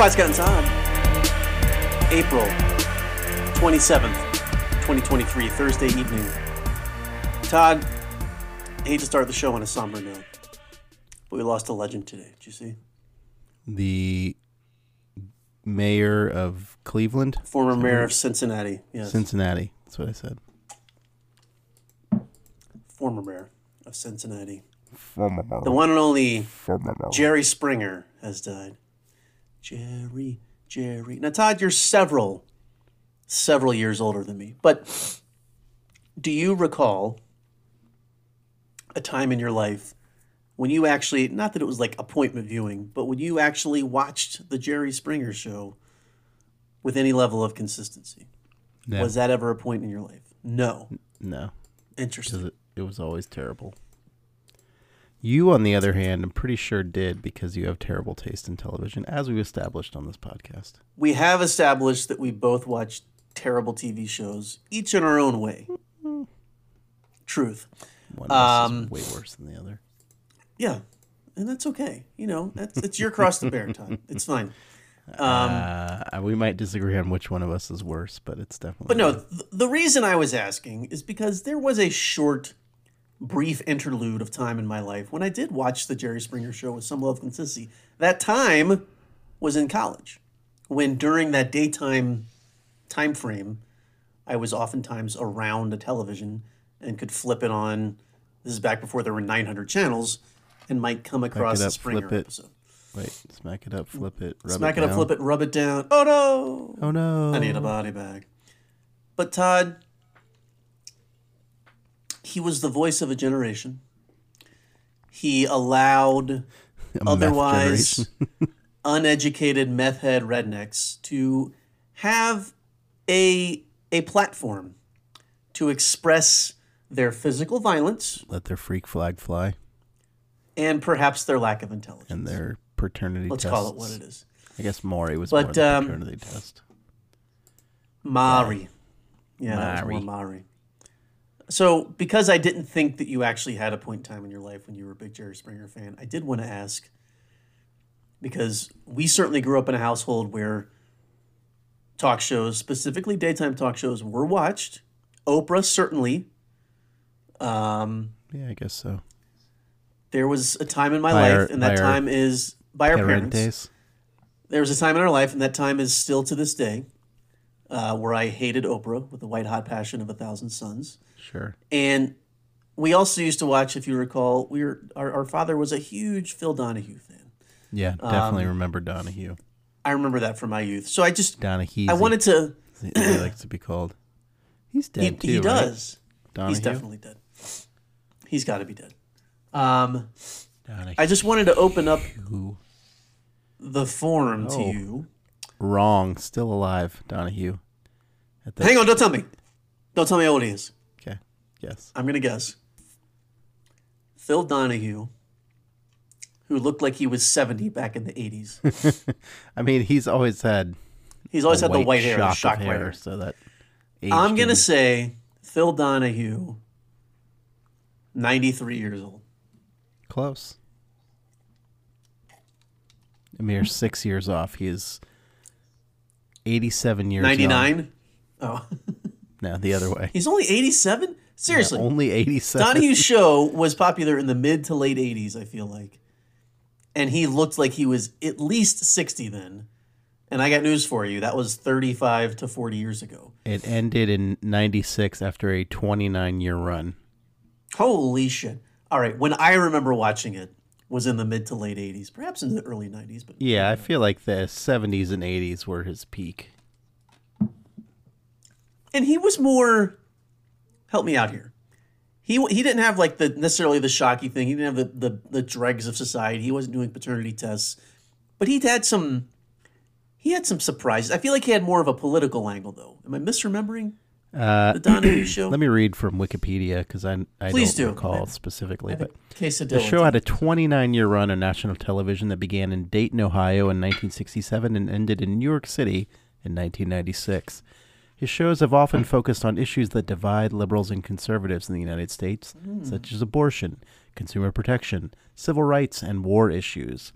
Popeye's Got Time, April 27th, 2023, Thursday evening. Todd, I hate to start the show on a somber note, but we lost a legend today. Did you see? The mayor of Cleveland? Former mayor of Cincinnati, yes. Cincinnati, that's what I said. Former mayor of Cincinnati. The one and only Jerry Springer has died. Jerry. Now, Todd, you're several years older than me. But do you recall a time in your life when you actually, not that it was like appointment viewing, but when you actually watched the Jerry Springer show with any level of consistency? No. Was that ever a point in your life? No. Interesting. It was always terrible. You, on the other hand, I'm pretty sure did, because you have terrible taste in television, as we've established on this podcast. We have established that we both watch terrible TV shows, each in our own way. Mm-hmm. Truth. One is way worse than the other. Yeah, and that's okay. You know, it's your cross to bear, Todd. It's fine. We might disagree on which one of us is worse, but it's definitely... But no, the reason I was asking is because there was a short... brief interlude of time in my life when I did watch the Jerry Springer show with some level of consistency. That time was in college, when during that daytime time frame, I was oftentimes around a television and could flip it on. This is back before there were 900 channels, and might come across the Springer episode. Wait, smack it up, flip it, rub it down. Smack it up, flip it, rub it down. Oh no! Oh no! I need a body bag. But Todd, he was the voice of a generation. He allowed otherwise uneducated meth head rednecks to have a platform to express their physical violence. Let their freak flag fly. And perhaps their lack of intelligence. And their paternity test. Let's call it what it is. I guess Maury was more than paternity test. Maury. Yeah, that was more Maury. So, because I didn't think that you actually had a point in time in your life when you were a big Jerry Springer fan, I did want to ask, because we certainly grew up in a household where talk shows, specifically daytime talk shows, were watched. Oprah, certainly. Yeah, I guess so. There was a time in my life, and that time is by our parents. There was a time in our life, and that time is still to this day, where I hated Oprah with the white-hot passion of 1,000 Suns. Sure. And we also used to watch, if you recall, our father was a huge Phil Donahue fan. Yeah, definitely remember Donahue. I remember that from my youth. So I just... Donahue. I wanted to... he likes to be called. He's dead, too, he does. Right? Donahue? He's definitely dead. He's got to be dead. Donahue. I just wanted to open up the forum to you. Wrong. Still alive, Donahue. Hang on, don't tell me. Don't tell me how old he is. Yes. I'm going to guess. Phil Donahue, who looked like he was 70 back in the 80s. I mean, he's always had the white hair, the shock white hair. So that I'm going to say Phil Donahue, 93 years old. Close. A mere 6 years off. He is 87 years 99? Young. 99? Oh. No, the other way. He's only 87? Seriously. Yeah, only 87. Donahue's show was popular in the mid to late 80s, I feel like. And he looked like he was at least 60 then. And I got news for you. That was 35 to 40 years ago. It ended in 96 after a 29-year run. Holy shit. All right. When I remember watching it was in the mid to late 80s, perhaps in the early 90s. But yeah, I feel like the 70s and 80s were his peak. And he was more, help me out here. He didn't have like necessarily the shocky thing. He didn't have the dregs of society. He wasn't doing paternity tests, but he had some surprises. I feel like he had more of a political angle though. Am I misremembering the Donahue show? Let me read from Wikipedia because I don't recall specifically. But the show had a 29-year run on national television that began in Dayton, Ohio in 1967 and ended in New York City in 1996. His shows have often focused on issues that divide liberals and conservatives in the United States, such as abortion, consumer protection, civil rights, and war issues.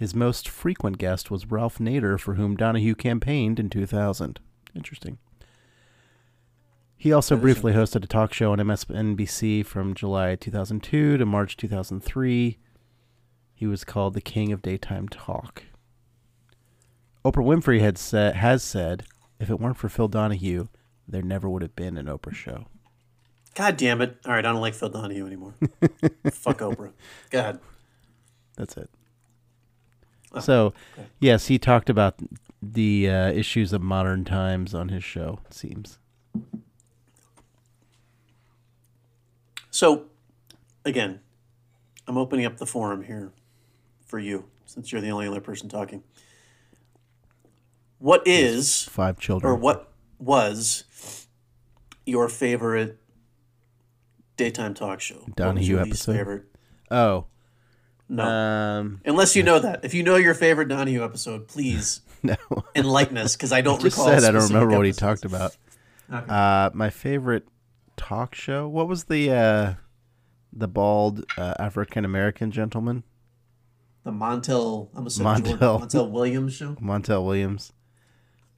His most frequent guest was Ralph Nader, for whom Donahue campaigned in 2000. Interesting. He also briefly hosted a talk show on MSNBC from July 2002 to March 2003. He was called the King of Daytime Talk. Oprah Winfrey has said, if it weren't for Phil Donahue, there never would have been an Oprah show. God damn it. All right, I don't like Phil Donahue anymore. Fuck Oprah. God. That's it. Oh, so, okay. Yes, he talked about the issues of modern times on his show, it seems. So, again, I'm opening up the forum here for you, since you're the only other person talking. What is... Five children. Or what was your favorite daytime talk show? Donahue episode? Favorite? Oh. No. Unless you know that. If you know your favorite Donahue episode, please no. enlighten us, because I don't recall. Said I don't remember what he talked about. Okay. My favorite talk show? What was the bald African-American gentleman? The Montel Williams show? Montel Williams.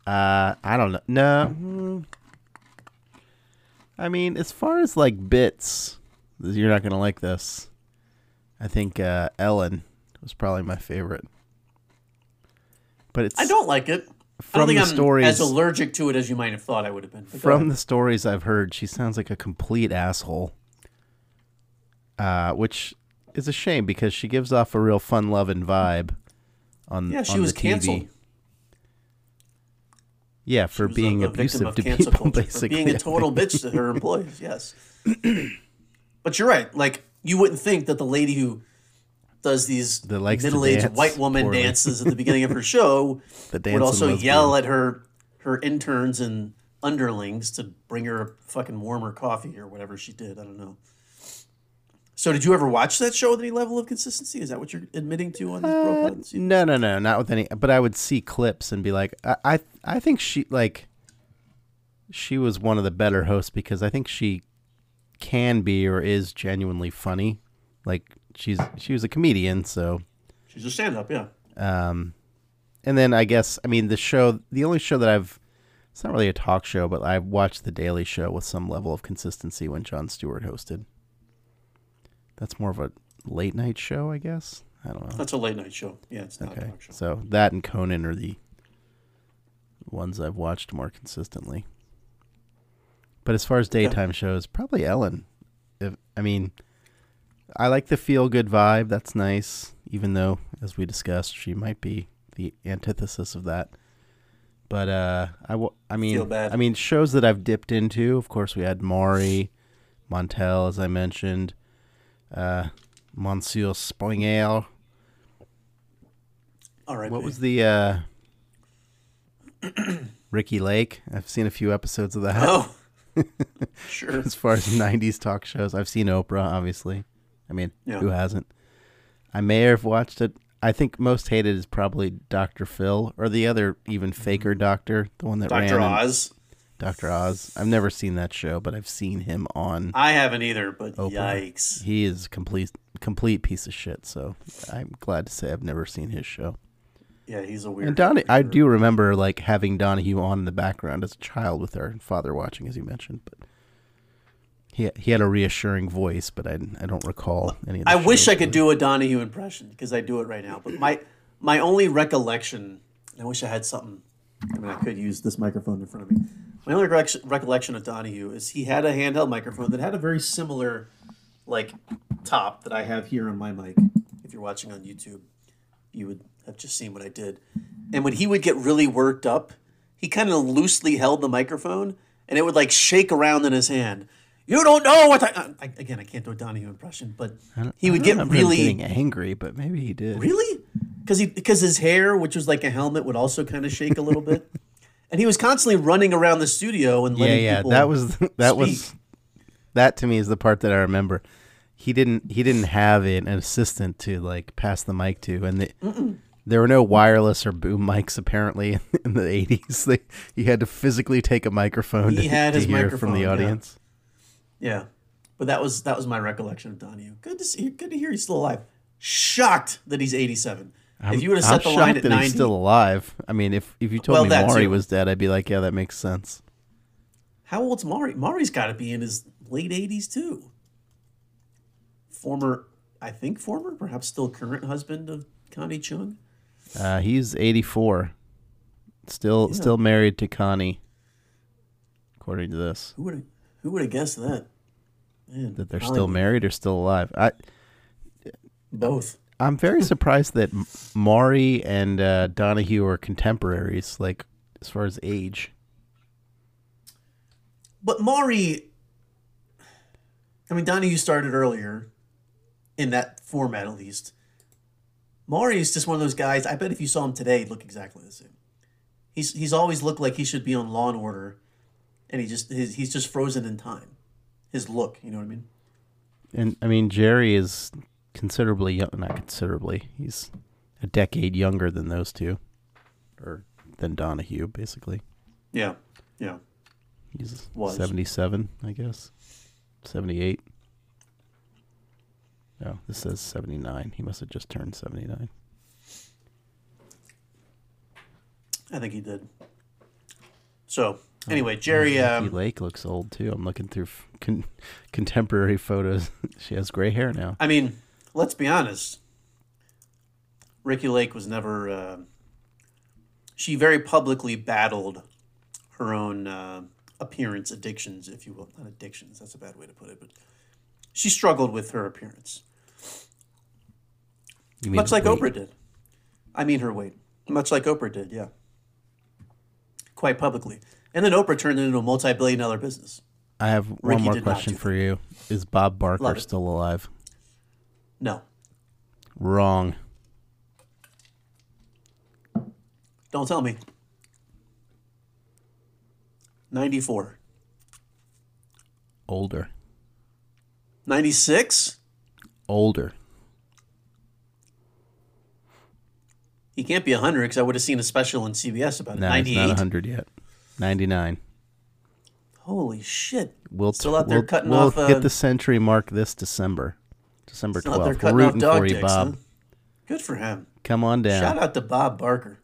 I don't know. No. I mean, as far as like bits, you're not going to like this. I think Ellen was probably my favorite. But it's I don't like it. From I don't think the I'm stories, as allergic to it as you might have thought I would have been. From the stories I've heard, she sounds like a complete asshole. Which is a shame because she gives off a real fun-loving vibe on the TV. Yeah, she was canceled. Yeah, for being abusive to people, basically. For being a total bitch to her employees, yes. But you're right. Like, you wouldn't think that the lady who does these middle-aged white woman dances at the beginning of her show would also yell at her interns and underlings to bring her a fucking warmer coffee or whatever she did. I don't know. So did you ever watch that show with any level of consistency? Is that what you're admitting to on this profile? No, not with any. But I would see clips and be like, I think she was one of the better hosts because I think she can be or is genuinely funny. Like she was a comedian, so she's a stand-up, yeah. And then I guess the only show that it's not really a talk show, but I watched The Daily Show with some level of consistency when Jon Stewart hosted. That's more of a late night show, I guess. I don't know. That's a late night show. Yeah, it's not a talk show. So that and Conan are the ones I've watched more consistently. But as far as daytime shows, probably Ellen. I like the feel-good vibe. That's nice, even though, as we discussed, she might be the antithesis of that. But shows that I've dipped into. Of course, we had Maury, Montel, as I mentioned, Monsieur Springer. All right. What was the Ricky Lake? I've seen a few episodes of that. Oh. Sure. As far as 90s talk shows, I've seen Oprah, obviously. Who hasn't? I may have watched it. I think most hated is probably Dr. Phil or the other even faker doctor, the one that Dr. ran. Dr. Oz. Dr. Oz. I've never seen that show, but I've seen him on. I haven't either, but Oprah. Yikes. He is a complete piece of shit, so I'm glad to say I've never seen his show. Yeah, he's a weird. And I do remember like having Donahue on in the background as a child with our father watching, as you mentioned, but he had a reassuring voice, but I don't recall any of the shows. I wish I could do a Donahue impression because I do it right now, but my only recollection, I wish I had something. I could use this microphone in front of me. My only recollection of Donahue is he had a handheld microphone that had a very similar like top that I have here on my mic. If you're watching on YouTube, you would have just seen what I did. And when he would get really worked up, he kind of loosely held the microphone and it would like shake around in his hand. You don't know what I can't do a Donahue impression, but he would get really getting angry, but maybe he did. Really? Because his hair, which was like a helmet, would also kind of shake a little bit. And he was constantly running around the studio and letting people that to me is the part that I remember. He didn't have an assistant to like pass the mic to, and there were no wireless or boom mics apparently in the 80s. He had to physically take a microphone to hear from the audience. Yeah. Yeah, but that was my recollection of Donahue. Good to hear he's still alive. Shocked that he's 87. If you would have set the line at 90, I'm shocked that he's still alive. I mean, if you told me Maury was dead, I'd be like, yeah, that makes sense. How old's Maury? Maury's got to be in his late 80s too. Former, perhaps still current husband of Connie Chung. He's 84, still married to Connie, according to this. Who would have guessed that? Man, that they're still married or still alive? Both. I'm very surprised that Maury and Donahue are contemporaries, like as far as age. But Maury, I mean, Donahue started earlier, in that format at least. Maury is just one of those guys. I bet if you saw him today, he'd look exactly the same. He's always looked like he should be on Law and Order, and he's just frozen in time. His look, you know what I mean? And I mean, Jerry is considerably young, not considerably. He's a decade younger than those two, or than Donahue, basically. Yeah, yeah. He's 77, I guess. 78. Oh, this says 79. He must have just turned 79. I think he did. So, anyway, Jerry... Ricky Lake looks old, too. I'm looking through contemporary photos. She has gray hair now. I mean, let's be honest. Ricky Lake was never... she very publicly battled her own appearance addictions, if you will. Not addictions. That's a bad way to put it, but she struggled with her appearance. Much like Oprah did. I mean her weight. Much like Oprah did, yeah. Quite publicly. And then Oprah turned it into a multi-billion-dollar business. I have one more question for you. Is Bob Barker still alive? No. Wrong. Don't tell me. 94. Older. 96? Older. He can't be 100 because I would have seen a special on CBS about it. No, 98? He's not 100 yet. 99. Holy shit. We'll hit the century mark this December. December 12th. We're rooting for you, Bob. Huh? Good for him. Come on down. Shout out to Bob Barker.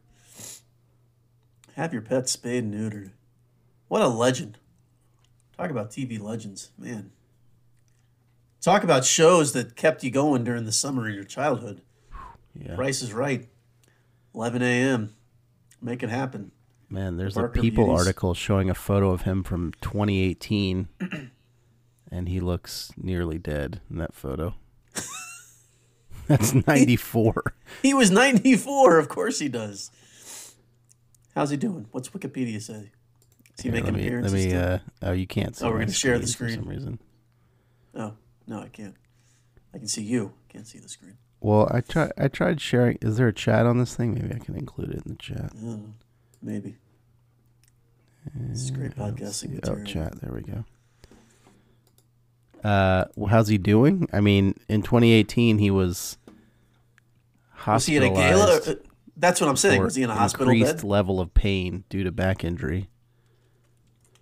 Have your pet spayed and neutered. What a legend. Talk about TV legends. Man. Talk about shows that kept you going during the summer of your childhood. Yeah. Price is Right. 11 a.m. Make it happen. Man, there's Barker a People Beauties article showing a photo of him from 2018, and he looks nearly dead in that photo. That's 94. He was 94. Of course he does. How's he doing? What's Wikipedia say? Is he making appearances? You can't see. Oh, we're going to share the screen. For some reason. Oh. No, I can't. I can see you. I can't see the screen. Well, I tried sharing. Is there a chat on this thing? Maybe I can include it in the chat. Oh, maybe. This is great podcasting material. Oh, chat. There we go. Well, how's he doing? I mean, in 2018, he was hospitalized. Was he at a gala? That's what I'm saying. Was he in a hospital bed? Increased level of pain due to back injury.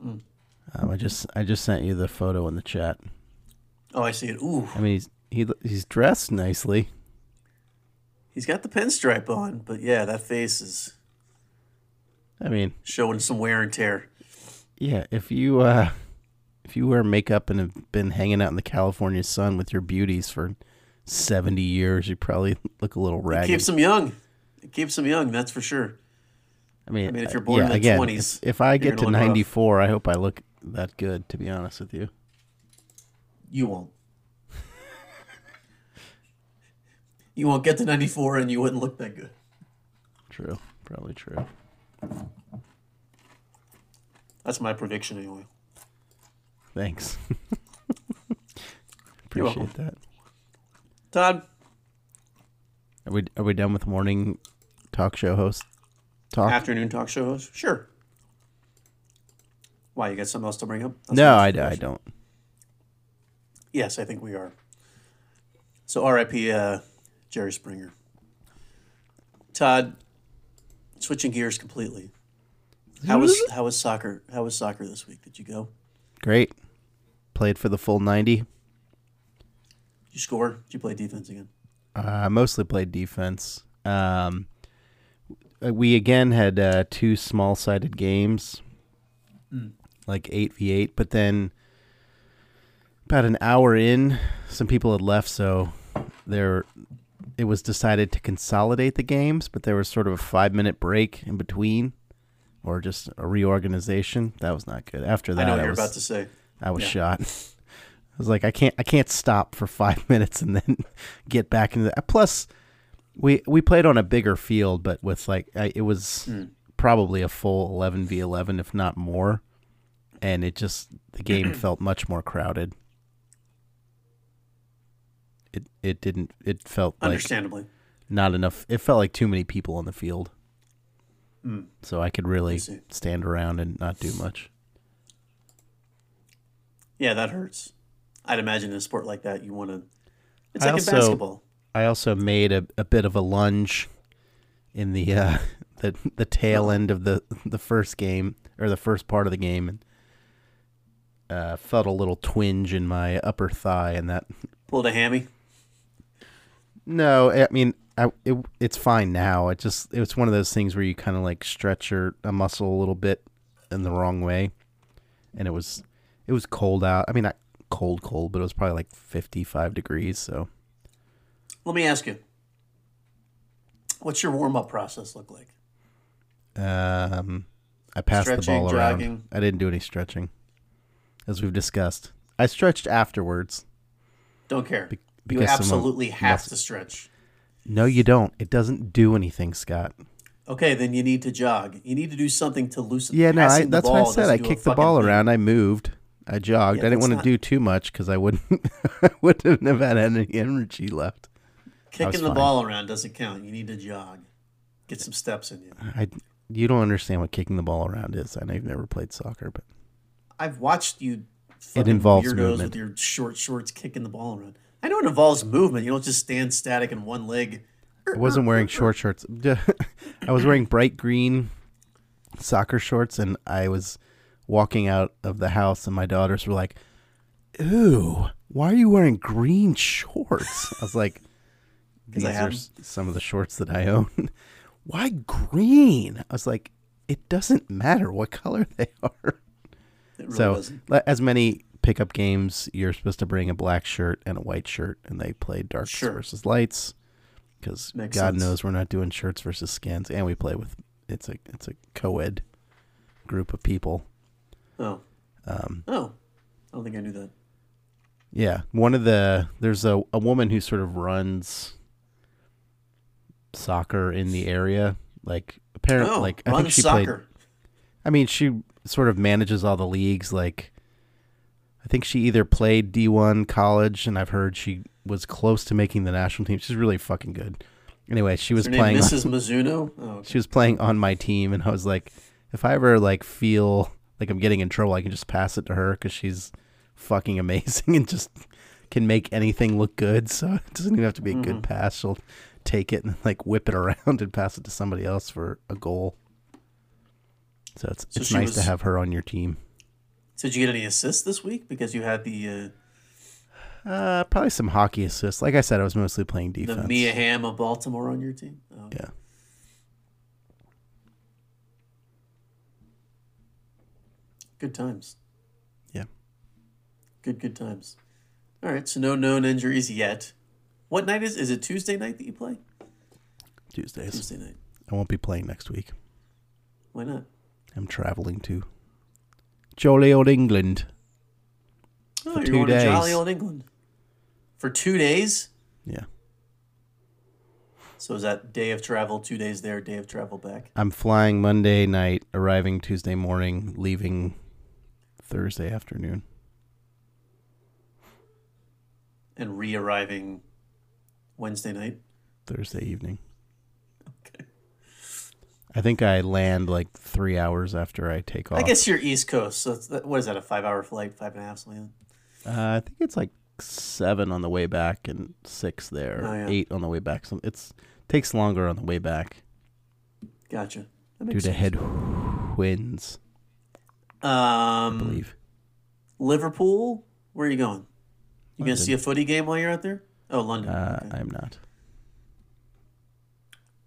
Mm. I just sent you the photo in the chat. Oh, I see it. Ooh. I mean, he's dressed nicely. He's got the pinstripe on, but yeah, that face is, I mean, showing some wear and tear. Yeah, if you wear makeup and have been hanging out in the California sun with your beauties for 70 years, you probably look a little ragged. It keeps them young. It keeps them young, that's for sure. I mean if you're born in the 20s. If I get to 94, I hope I look that good, to be honest with you. You won't. You won't get to 94 and you wouldn't look that good. True. Probably true. That's my prediction anyway. Thanks. Appreciate that. Todd. Are we done with morning talk show host talk? Afternoon talk show host? Sure. Why, you got something else to bring up? That's no, I don't. Yes, I think we are. So RIP Jerry Springer. Todd, switching gears completely. How was soccer? How was soccer this week? Did you go? Great. Played for the full 90. Did you score? Did you play defense again? I mostly played defense. We again had two small-sided games, like 8v8, but then about an hour in, some people had left, so it was decided to consolidate the games, but there was sort of a 5-minute break in between, or just a reorganization. That was not good. After that, I know what you're about to say. I was shot. I was like, I can't stop for 5 minutes and then get back into that. Plus, we played on a bigger field, but with like it was probably a full 11v11, if not more, and it just the game felt much more crowded. It didn't. It felt understandably like not enough. It felt like too many people on the field. So I could really stand around and not do much. Yeah, that hurts. I'd imagine in a sport like that, you want to... It's like in basketball. I also made a bit of a lunge in the tail end of the first game, or the first part of the game, and felt a little twinge in my upper thigh, and that... Pulled a hammy? No, I mean... it's fine now. It's one of those things where you kind of like stretch a muscle a little bit in the wrong way, and it was cold out. I mean, not cold, but it was probably like 55 degrees. So, let me ask you, what's your warm up process look like? I passed the ball around. Jogging. I didn't do any stretching, as we've discussed. I stretched afterwards. Don't care. You absolutely have to stretch. No, you don't. It doesn't do anything, Scott. Okay, then you need to jog. You need to do something to loosen. Yeah, no, that's what I said. I kicked the ball around. I moved. I jogged. Yeah, I didn't want to do too much because I wouldn't have had any energy left. Kicking the ball around doesn't count. You need to jog. Get some steps in you. You don't understand what kicking the ball around is. I know you've never played soccer, but I've watched you. It involves weirdos movement. With your short shorts kicking the ball around. I know it involves movement. You don't just stand static in one leg. I wasn't wearing short shorts. I was wearing bright green soccer shorts, and I was walking out of the house, and my daughters were like, "Ooh, why are you wearing green shorts?" I was like, "These are some of the shorts that I own." Why green? I was like, "It doesn't matter what color they are." It really doesn't. As many pickup games, you're supposed to bring a black shirt and a white shirt, and they play darks versus lights because God knows we're not doing shirts versus skins, and we play with it's a co-ed group of people. I don't think I knew that. Yeah, there's a woman who sort of runs soccer in the area, like apparently, like I think she played. I mean, she sort of manages all the leagues, like. I think she either played D1 college, and I've heard she was close to making the national team. She's really fucking good. Anyway, she was playing. Mrs. Mizuno. Oh, okay. She was playing on my team, and I was like, if I ever like feel like I'm getting in trouble, I can just pass it to her because she's fucking amazing and just can make anything look good. So it doesn't even have to be a good pass. She'll take it and like whip it around and pass it to somebody else for a goal. So it's nice to have her on your team. So did you get any assists this week? Because you had the... probably some hockey assists. Like I said, I was mostly playing defense. The Mia Hamm of Baltimore on your team? Oh. Yeah. Good times. Yeah. Good times. All right, so no known injuries yet. What night is it Tuesday night that you play? Tuesday night. I won't be playing next week. Why not? I'm traveling to... Jolly old England. Oh, you're going to Jolly old England for 2 days. Yeah. So is that day of travel, 2 days there, day of travel back? I'm flying Monday night, arriving Tuesday morning, leaving Thursday afternoon, and re-arriving Wednesday night, Thursday evening. I think I land like 3 hours after I take off. I guess you're East Coast, so what is that, a 5-hour flight, 5.5, something like that? I think it's like 7 on the way back and 6 there, 8 on the way back. So it takes longer on the way back. Gotcha. That makes sense. Due to headwinds, I believe. Liverpool, where are you going? You going to see a footy game while you're out there? Oh, London. Okay. I'm not.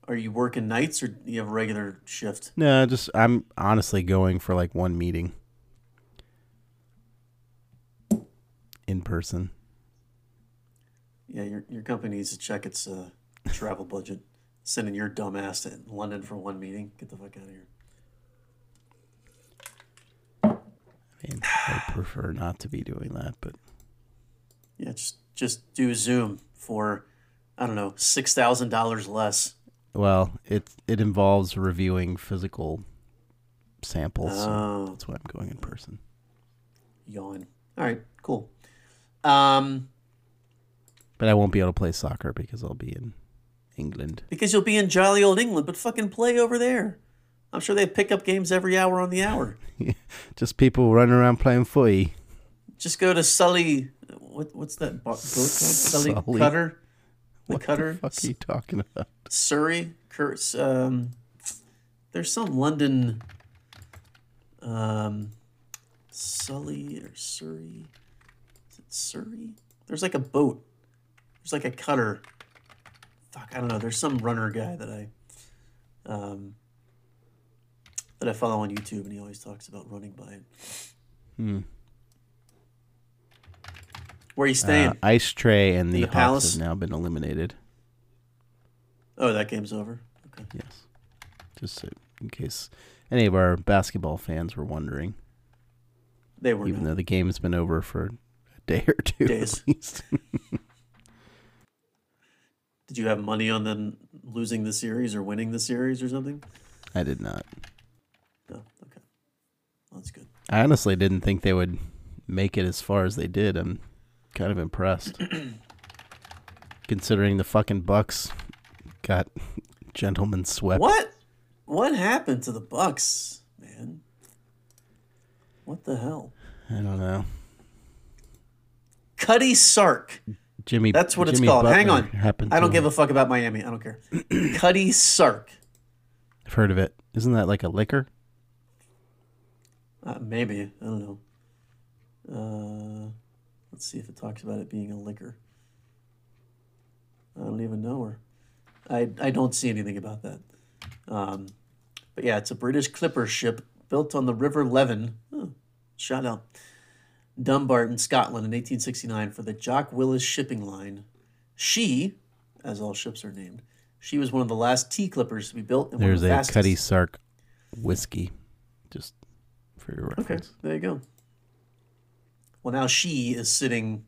Are you working nights or do you have a regular shift? No, just I'm honestly going for like one meeting in person. Yeah, your company needs to check its travel budget. Sending your dumb ass to London for one meeting. Get the fuck out of here. I mean, I prefer not to be doing that, but... Yeah, just do Zoom for, I don't know, $6,000 less. Well, it involves reviewing physical samples. Oh. So that's why I'm going in person. Yawn. All right, cool. But I won't be able to play soccer because I'll be in England. Because you'll be in jolly old England, but fucking play over there. I'm sure they pick up games every hour on the hour. Just people running around playing footy. Just go to Sully. What's that boat called? Sully Cutter? What Cutter? The fuck are you talking about? Surrey? There's some London... Sully or Surrey? Is it Surrey? There's like a boat. There's like a cutter. Fuck, I don't know. There's some runner guy that I follow on YouTube, and he always talks about running by it. Hmm. Where are you staying? Ice Tray and the Palace have now been eliminated. Oh, that game's over? Okay. Yes. Just so, in case any of our basketball fans were wondering. They were Even though the game's been over for a day or two. Days. At least. Did you have money on them losing the series or winning the series or something? I did not. No? Okay. Well, that's good. I honestly didn't think they would make it as far as they did. I'm kind of impressed. Considering the fucking Bucks got gentlemen swept. What happened to the Bucks, man? What the hell? I don't know. Cutty Sark. Jimmy. That's what Jimmy it's called. Butler. Hang on. I don't give a fuck about Miami. I don't care. Cutty Sark. I've heard of it. Isn't that like a liquor? Maybe. I don't know. Let's see if it talks about it being a liquor. I don't even know her. I don't see anything about that. But yeah, it's a British clipper ship built on the River Leven. Oh, shout out. Dumbarton, Scotland in 1869 for the Jock Willis shipping line. She, as all ships are named, she was one of the last tea clippers to be built. And there's a Cutty Sark whiskey, just for your reference. Okay, there you go. Well, now she is sitting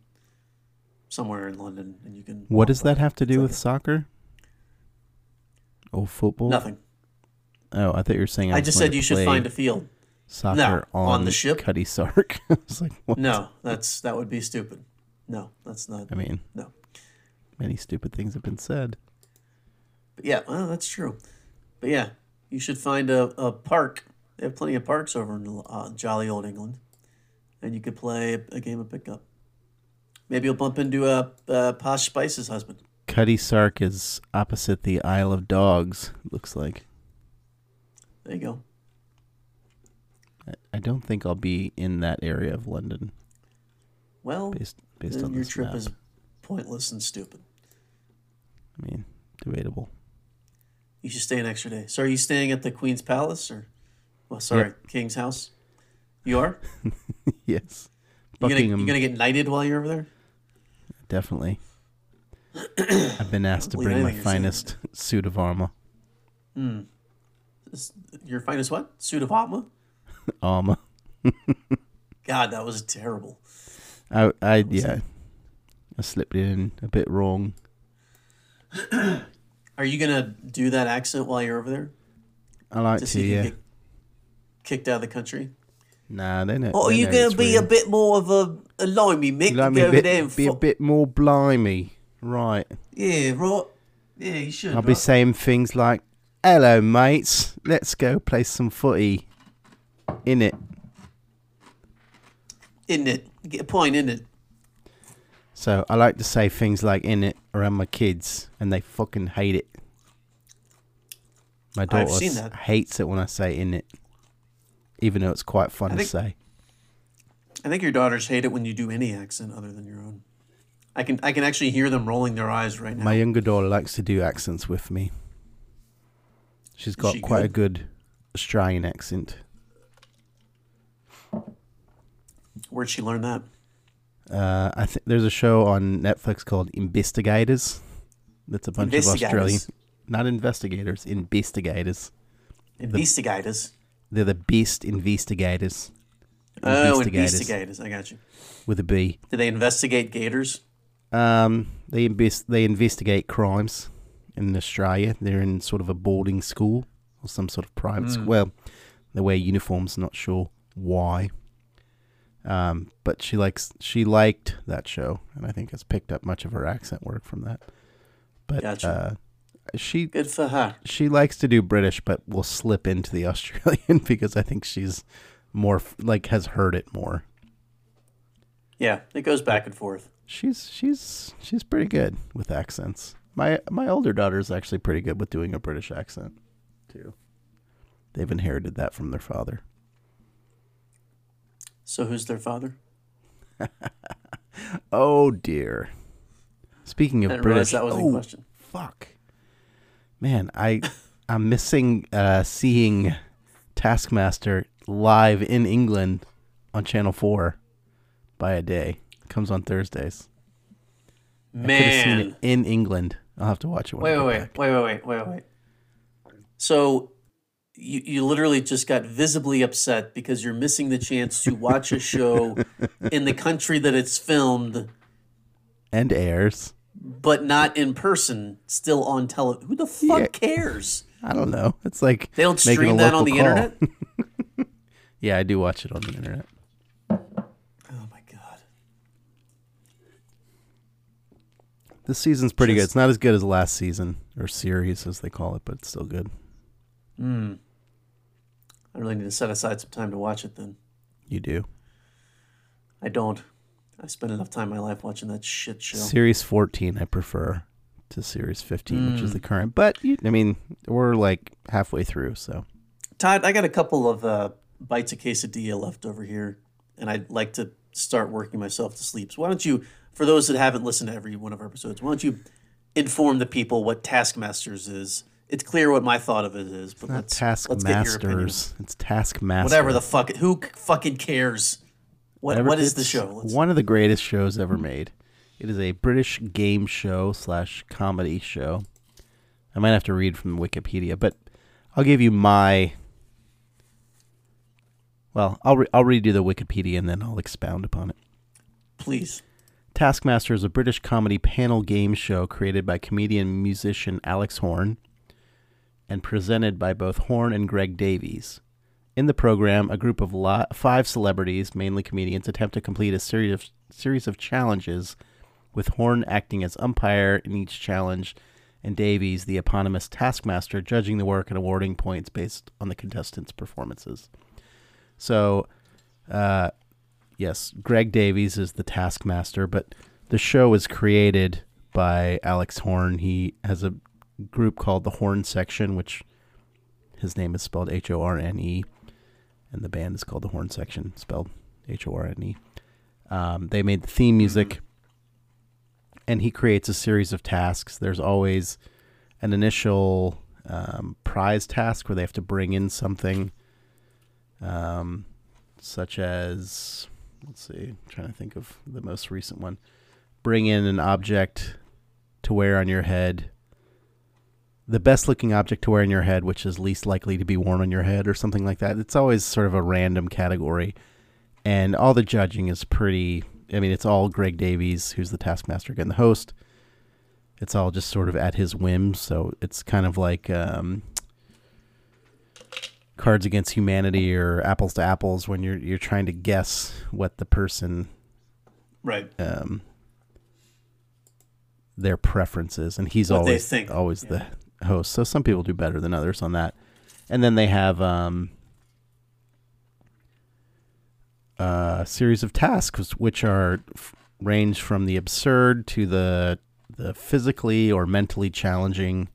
somewhere in London, and you can. What does that have to do with soccer? Oh, football? Nothing. Oh, I thought you were saying. I just said you should find a field. Soccer no, on the ship. Cutty Sark. I was like, what? No, that would be stupid. No, that's not. I mean, no. Many stupid things have been said. But yeah, well, that's true. But yeah, you should find a park. They have plenty of parks over in jolly old England, and you could play a game of pickup. Maybe you'll bump into a Posh Spice's husband. Cutty Sark is opposite the Isle of Dogs. Looks like. There you go. I don't think I'll be in that area of London. Well, based on your trip map. Is pointless and stupid. I mean, debatable. You should stay an extra day. So are you staying at the Queen's Palace or, well, sorry, yep. King's House? You are? Yes. Buckingham. You going to get knighted while you're over there? Definitely. I've been asked to bring my finest suit of armor. Mm. Your finest what? Suit of armor? Alma. God, that was terrible. I slipped in a bit wrong. Are you gonna do that accent while you're over there? I like to yeah. Get kicked out of the country. Nah, they know. Oh, are you gonna be real. A bit more of a limey Mick? Like go over there and be a bit more blimey, right? Yeah, right. Yeah, you should. I'll be saying things like, "Hello, mates. Let's go play some footy." In it. Get a point in it. So I like to say things like in it around my kids, and they fucking hate it. My daughter hates it when I say in it, even though it's quite fun to say. I think your daughters hate it when you do any accent other than your own. I can actually hear them rolling their eyes right now. My younger daughter likes to do accents with me. She's got quite a good Australian accent. Where'd she learn that? I think there's a show on Netflix called Investigators. That's a bunch of Australian, not investigators, investigators. Investigators. They're the best investigators. Oh, investigators. I got you. With a B. Do they investigate gators? They investigate crimes in Australia. They're in sort of a boarding school or some sort of private school. Well, they wear uniforms. Not sure why. But she liked that show, and I think has picked up much of her accent work from that. But gotcha. Good for her. She likes to do British, but will slip into the Australian because I think she's more like has heard it more. Yeah, it goes back and forth. She's pretty good with accents. My older daughter's actually pretty good with doing a British accent too. They've inherited that from their father. So who's their father? Oh dear. Speaking of British, that was a question. Fuck, man, I'm missing seeing Taskmaster live in England on Channel 4 by a day. It comes on Thursdays. Man, I could have seen it in England. I'll have to watch it. Wait. So. You literally just got visibly upset because you're missing the chance to watch a show in the country that it's filmed. And airs. But not in person, still on television. Who the fuck cares? I don't know. It's like they don't stream that on the internet? Yeah, I do watch it on the internet. Oh, my God. This season's pretty good. It's not as good as last season, or series as they call it, but it's still good. I really need to set aside some time to watch it then. You do? I don't. I spend enough time in my life watching that shit show. Series 14 I prefer to Series 15, which is the current. But, I mean, we're like halfway through, so. Todd, I got a couple of bites of quesadilla left over here, and I'd like to start working myself to sleep. So why don't you, for those that haven't listened to every one of our episodes, why don't you inform the people what Taskmasters is? It's clear what my thought of it is, but let's get your opinion. It's Taskmaster. Whatever the fuck. Who fucking cares? What is the show? One of the greatest shows ever made. It is a British game show / comedy show. I might have to read from Wikipedia, but I'll give you my. Well, I'll redo the Wikipedia and then I'll expound upon it. Please. Taskmaster is a British comedy panel game show created by comedian and musician Alex Horn, and presented by both Horn and Greg Davies. In the program, a group of five celebrities, mainly comedians, attempt to complete a series of challenges, with Horn acting as umpire in each challenge, and Davies, the eponymous taskmaster, judging the work and awarding points based on the contestants' performances. So, yes, Greg Davies is the taskmaster, but the show is created by Alex Horn. He has a group called the Horn Section, which his name is spelled H-O-R-N-E, and the band is called the Horn Section, spelled H-O-R-N-E. They made the theme music, and he creates a series of tasks. There's always an initial prize task where they have to bring in something, such as, let's see, I'm trying to think of the most recent one. Bring in an object to wear on your head. The best looking object to wear on your head, which is least likely to be worn on your head or something like that. It's always sort of a random category. And all the judging is pretty, I mean, it's all Greg Davies, who's the taskmaster, again, the host. It's all just sort of at his whim. So it's kind of like Cards Against Humanity or Apples to Apples when you're trying to guess what the person, right, their preferences, and he's always the host. So some people do better than others on that. And then they have a series of tasks which are range from the absurd to the physically or mentally challenging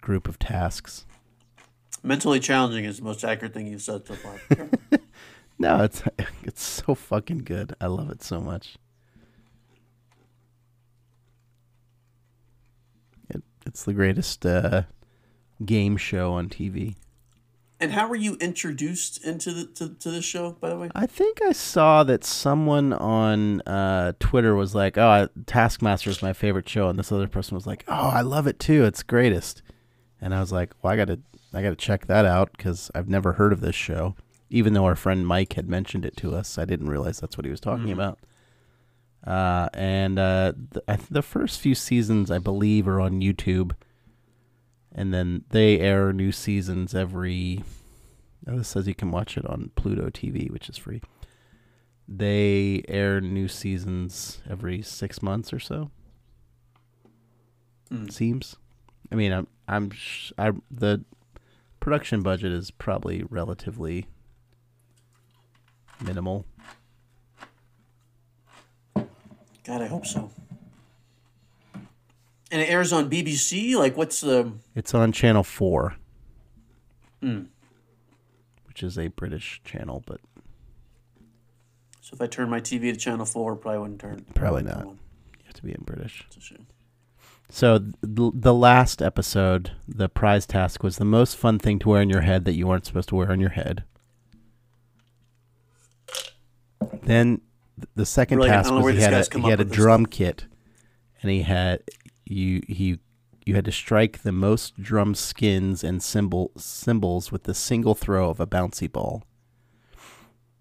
group of tasks. Mentally challenging is the most accurate thing you've said so far. No, it's so fucking good. I love it so much. It's the greatest game show on TV. And how were you introduced into to this show, by the way? I think I saw that someone on Twitter was like, oh, Taskmaster is my favorite show. And this other person was like, oh, I love it too. It's greatest. And I was like, well, I got to check that out because I've never heard of this show. Even though our friend Mike had mentioned it to us, I didn't realize that's what he was talking about. The first few seasons, I believe, are on YouTube. And then they air new seasons every... Oh, this says you can watch it on Pluto TV, which is free. They air new seasons every 6 months or so. It seems. I mean, the production budget is probably relatively minimal. God, I hope so. And it airs on BBC? Like, what's the... It's on Channel 4. Which is a British channel, but... So if I turn my TV to Channel 4, it probably wouldn't turn. Probably not. You have to be in British. It's a shame. So the last episode, the prize task, was the most fun thing to wear on your head that you weren't supposed to wear on your head. Then the second task was he had a drum kit, and he had... You had to strike the most drum skins and cymbals with the single throw of a bouncy ball.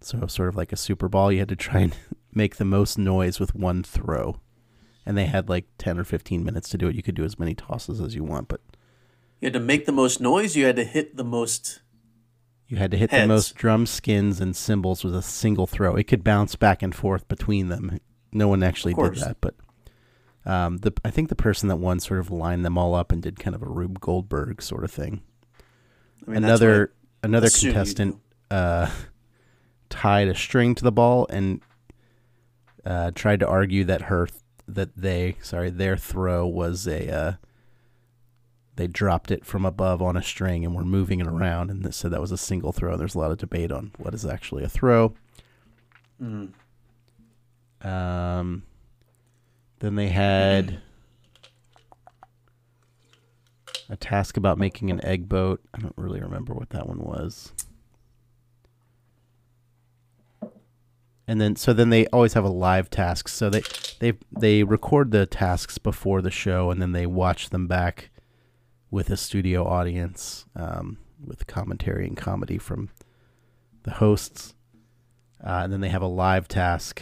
So sort of like a super ball, you had to try and make the most noise with one throw. And they had like 10 or 15 minutes to do it. You could do as many tosses as you want, but... You had to make the most noise? You had to hit the most... You had to hit heads. The most drum skins and cymbals with a single throw. It could bounce back and forth between them. No one actually did that, but... I think the person that won sort of lined them all up and did kind of a Rube Goldberg sort of thing. I mean, another contestant tied a string to the ball and tried to argue that their throw was they dropped it from above on a string and were moving it around, and they said that was a single throw. There's a lot of debate on what is actually a throw. Then they had a task about making an egg boat. I don't really remember what that one was. And then, so they always have a live task. So they record the tasks before the show, and then they watch them back with a studio audience, with commentary and comedy from the hosts. And then they have a live task,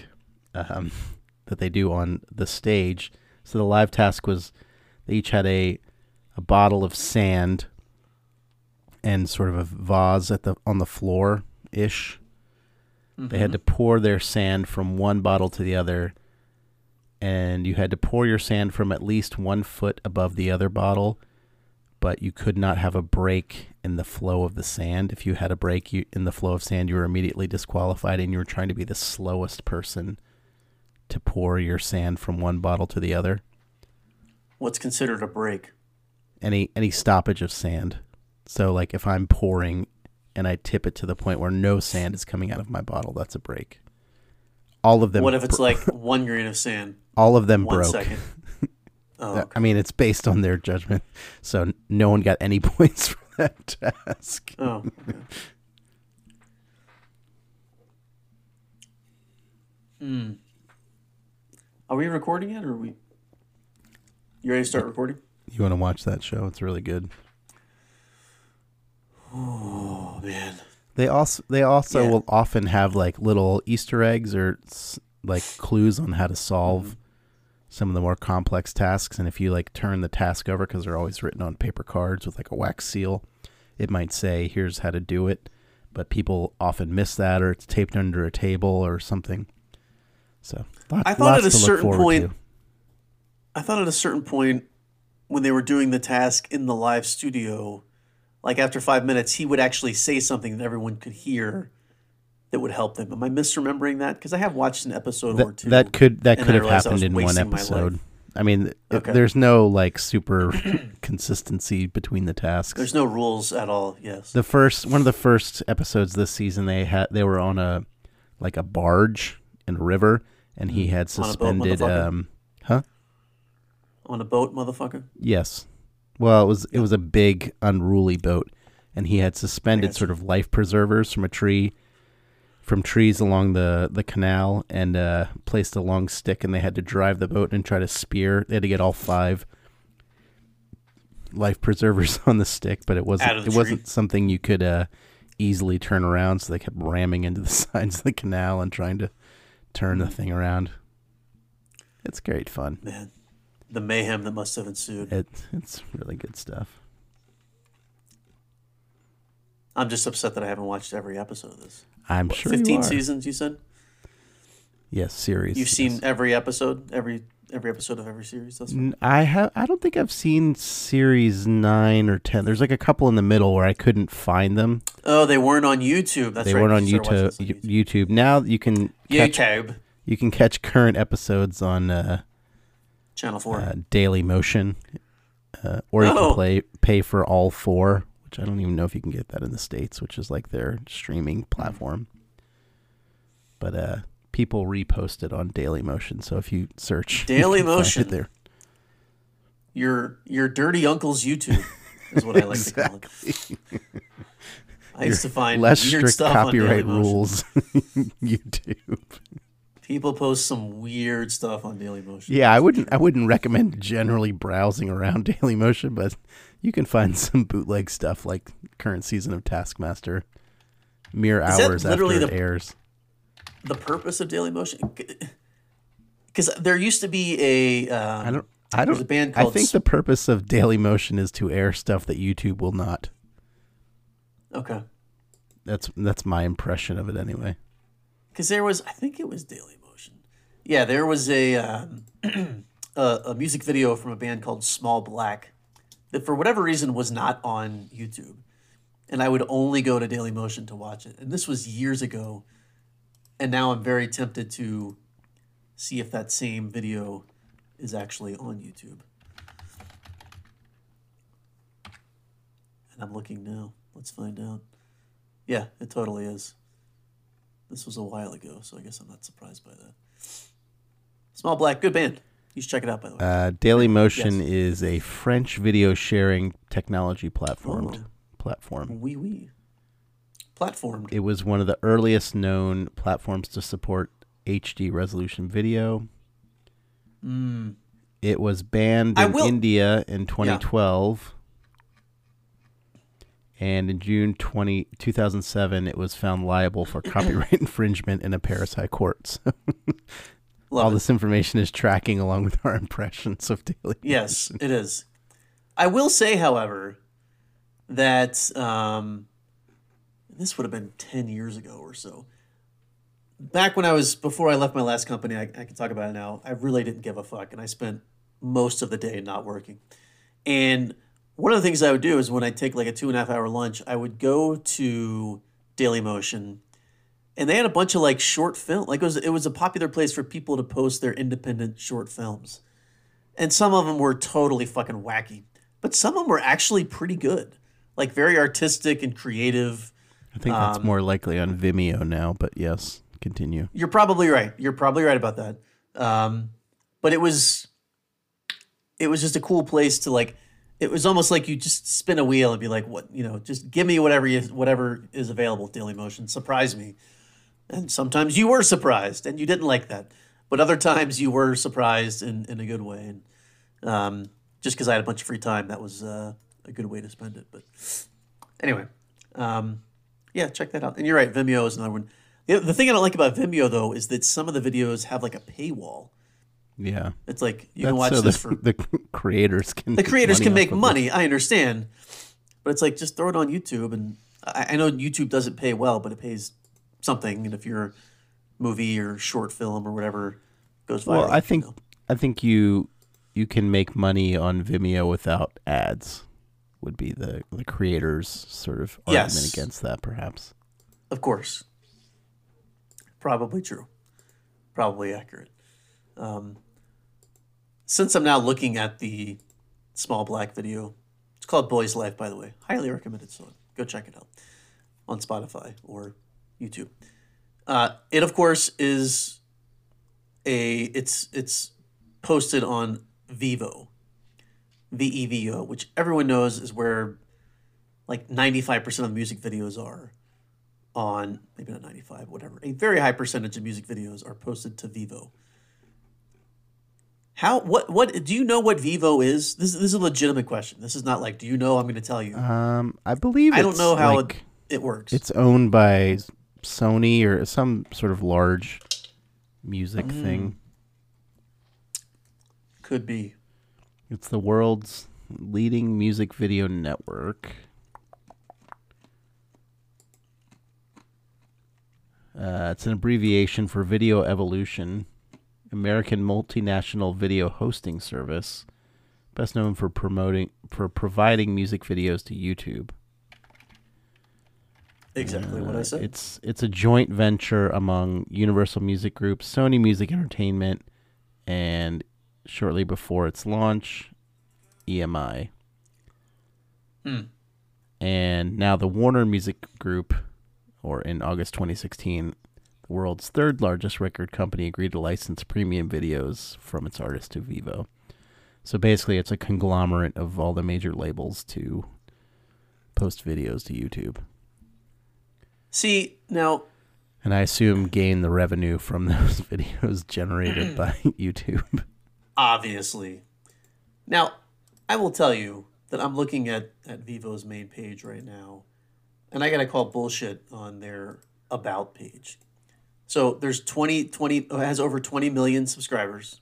that they do on the stage. So the live task was they each had a bottle of sand and sort of a vase on the floor ish. They had to pour their sand from one bottle to the other, and you had to pour your sand from at least 1 foot above the other bottle, but you could not have a break in the flow of the sand. If you had a break in the flow of sand, you were immediately disqualified, and you were trying to be the slowest person to pour your sand from one bottle to the other. What's considered a break? Any stoppage of sand. So like if I'm pouring and I tip it to the point where no sand is coming out of my bottle, that's a break. All of them. What if it's like 1 grain of sand? All of them broke. 1 second. Oh, okay. I mean, it's based on their judgment. So no one got any points for that task. Oh, okay. Are we recording yet, or are we? You ready to start recording? You want to watch that show? It's really good. Oh man! They also will often have like little Easter eggs or like clues on how to solve some of the more complex tasks. And if you like turn the task over, because they're always written on paper cards with like a wax seal, it might say "Here's how to do it," but people often miss that, or it's taped under a table or something. So I thought at a certain point, when they were doing the task in the live studio, like after 5 minutes, he would actually say something that everyone could hear that would help them. Am I misremembering that? Because I have watched an episode or two. That could have happened in one episode. I mean, there's no like super consistency between the tasks. There's no rules at all. Yes. The one of the first episodes this season, they were on a barge. And river, and he had suspended on a boat, motherfucker? Yes. Well, it was a big, unruly boat, and he had suspended sort of life preservers from trees along the canal, and placed a long stick, and they had to drive the boat and try to spear. They had to get all 5 life preservers on the stick, but it wasn't something you could easily turn around, so they kept ramming into the sides of the canal and trying to turn the thing around. It's great fun. Man, the mayhem that must have ensued. It's really good stuff. I'm just upset that I haven't watched every episode of this. I'm sure 15 seasons, you said? Yes, series. You've seen every episode, every episode of every series thus far? I don't think I've seen series 9 or 10. There's like a couple in the middle where I couldn't find them. Oh, they weren't on YouTube. That's right. They weren't on YouTube. Now you can catch current episodes on Channel 4 Daily Motion, or you can pay for all 4, which I don't even know if you can get that in the States, which is like their streaming platform. But people repost it on Daily Motion, so if you search Daily Motion there, your dirty uncle's YouTube is what I like to call it. I used to find less weird strict stuff copyright on rules. YouTube. People post some weird stuff on Dailymotion. Yeah, I wouldn't recommend generally browsing around Dailymotion, but you can find some bootleg stuff like current season of Taskmaster, mere hours after it airs. The purpose of Dailymotion, because there used to be a a band called. I think the purpose of Dailymotion is to air stuff that YouTube will not. Okay. That's my impression of it anyway. Because there was, I think it was Daily Motion. Yeah, there was a music video from a band called Small Black that for whatever reason was not on YouTube. And I would only go to Daily Motion to watch it. And this was years ago. And now I'm very tempted to see if that same video is actually on YouTube. And I'm looking now. Let's find out. Yeah, it totally is. This was a while ago, so I guess I'm not surprised by that. Small Black, good band. You should check it out, by the way. Daily Motion is a French video sharing technology platform. Platformed. It was one of the earliest known platforms to support HD resolution video. Mm. It was banned in India in 2012. Yeah. And in June 2007, it was found liable for copyright infringement in a Paris high court. So this information is tracking along with our impressions of Daily Motion. Yes, it is. I will say, however, that this would have been 10 years ago or so. Back when before I left my last company, I can talk about it now, I really didn't give a fuck. And I spent most of the day not working. And one of the things I would do is when I take like a 2.5 hour lunch, I would go to Dailymotion, and they had a bunch of like short film. Like it was a popular place for people to post their independent short films. And some of them were totally fucking wacky, but some of them were actually pretty good, like very artistic and creative. I think that's more likely on Vimeo now, but yes, continue. You're probably right. You're probably right about that. But it was just a cool place to like, it was almost like you just spin a wheel and be like, "What, you know? Just give me whatever is available." Dailymotion, surprise me, and sometimes you were surprised and you didn't like that, but other times you were surprised in a good way. And just because I had a bunch of free time, that was a good way to spend it. But anyway, check that out. And you're right, Vimeo is another one. The thing I don't like about Vimeo though is that some of the videos have like a paywall. Yeah, it's like you can watch this for the creators. Can make money. I understand, but it's like just throw it on YouTube. And I know YouTube doesn't pay well, but it pays something. And if your movie or short film or whatever goes viral, well, I think you can make money on Vimeo without ads. Would be the creators' sort of argument against that, perhaps. Of course, probably true, probably accurate. Since I'm now looking at the Small Black video, it's called Boy's Life, by the way. Highly recommended song. Go check it out on Spotify or YouTube. It, of course, is it's posted on Vevo, the EVO, which everyone knows is where like 95% of music videos are on, maybe not 95, whatever. A very high percentage of music videos are posted to Vevo. What do you know what Vevo is? This is a legitimate question. This is not like, do you know? I'm going to tell you. I believe I don't know how like, it works. It's owned by Sony or some sort of large music thing. Could be. It's the world's leading music video network. It's an abbreviation for Video Evolution, American multinational video hosting service, best known for providing music videos to YouTube. Exactly what I said. It's a joint venture among Universal Music Group, Sony Music Entertainment, and shortly before its launch, EMI. And now the Warner Music Group, or in August 2016, the world's third largest record company agreed to license premium videos from its artists to Vevo. So basically it's a conglomerate of all the major labels to post videos to YouTube. See, now... And I assume gain the revenue from those videos generated by YouTube. Obviously. Now, I will tell you that I'm looking at Vevo's main page right now, and I got to call bullshit on their About page. So there's it has over 20 million subscribers.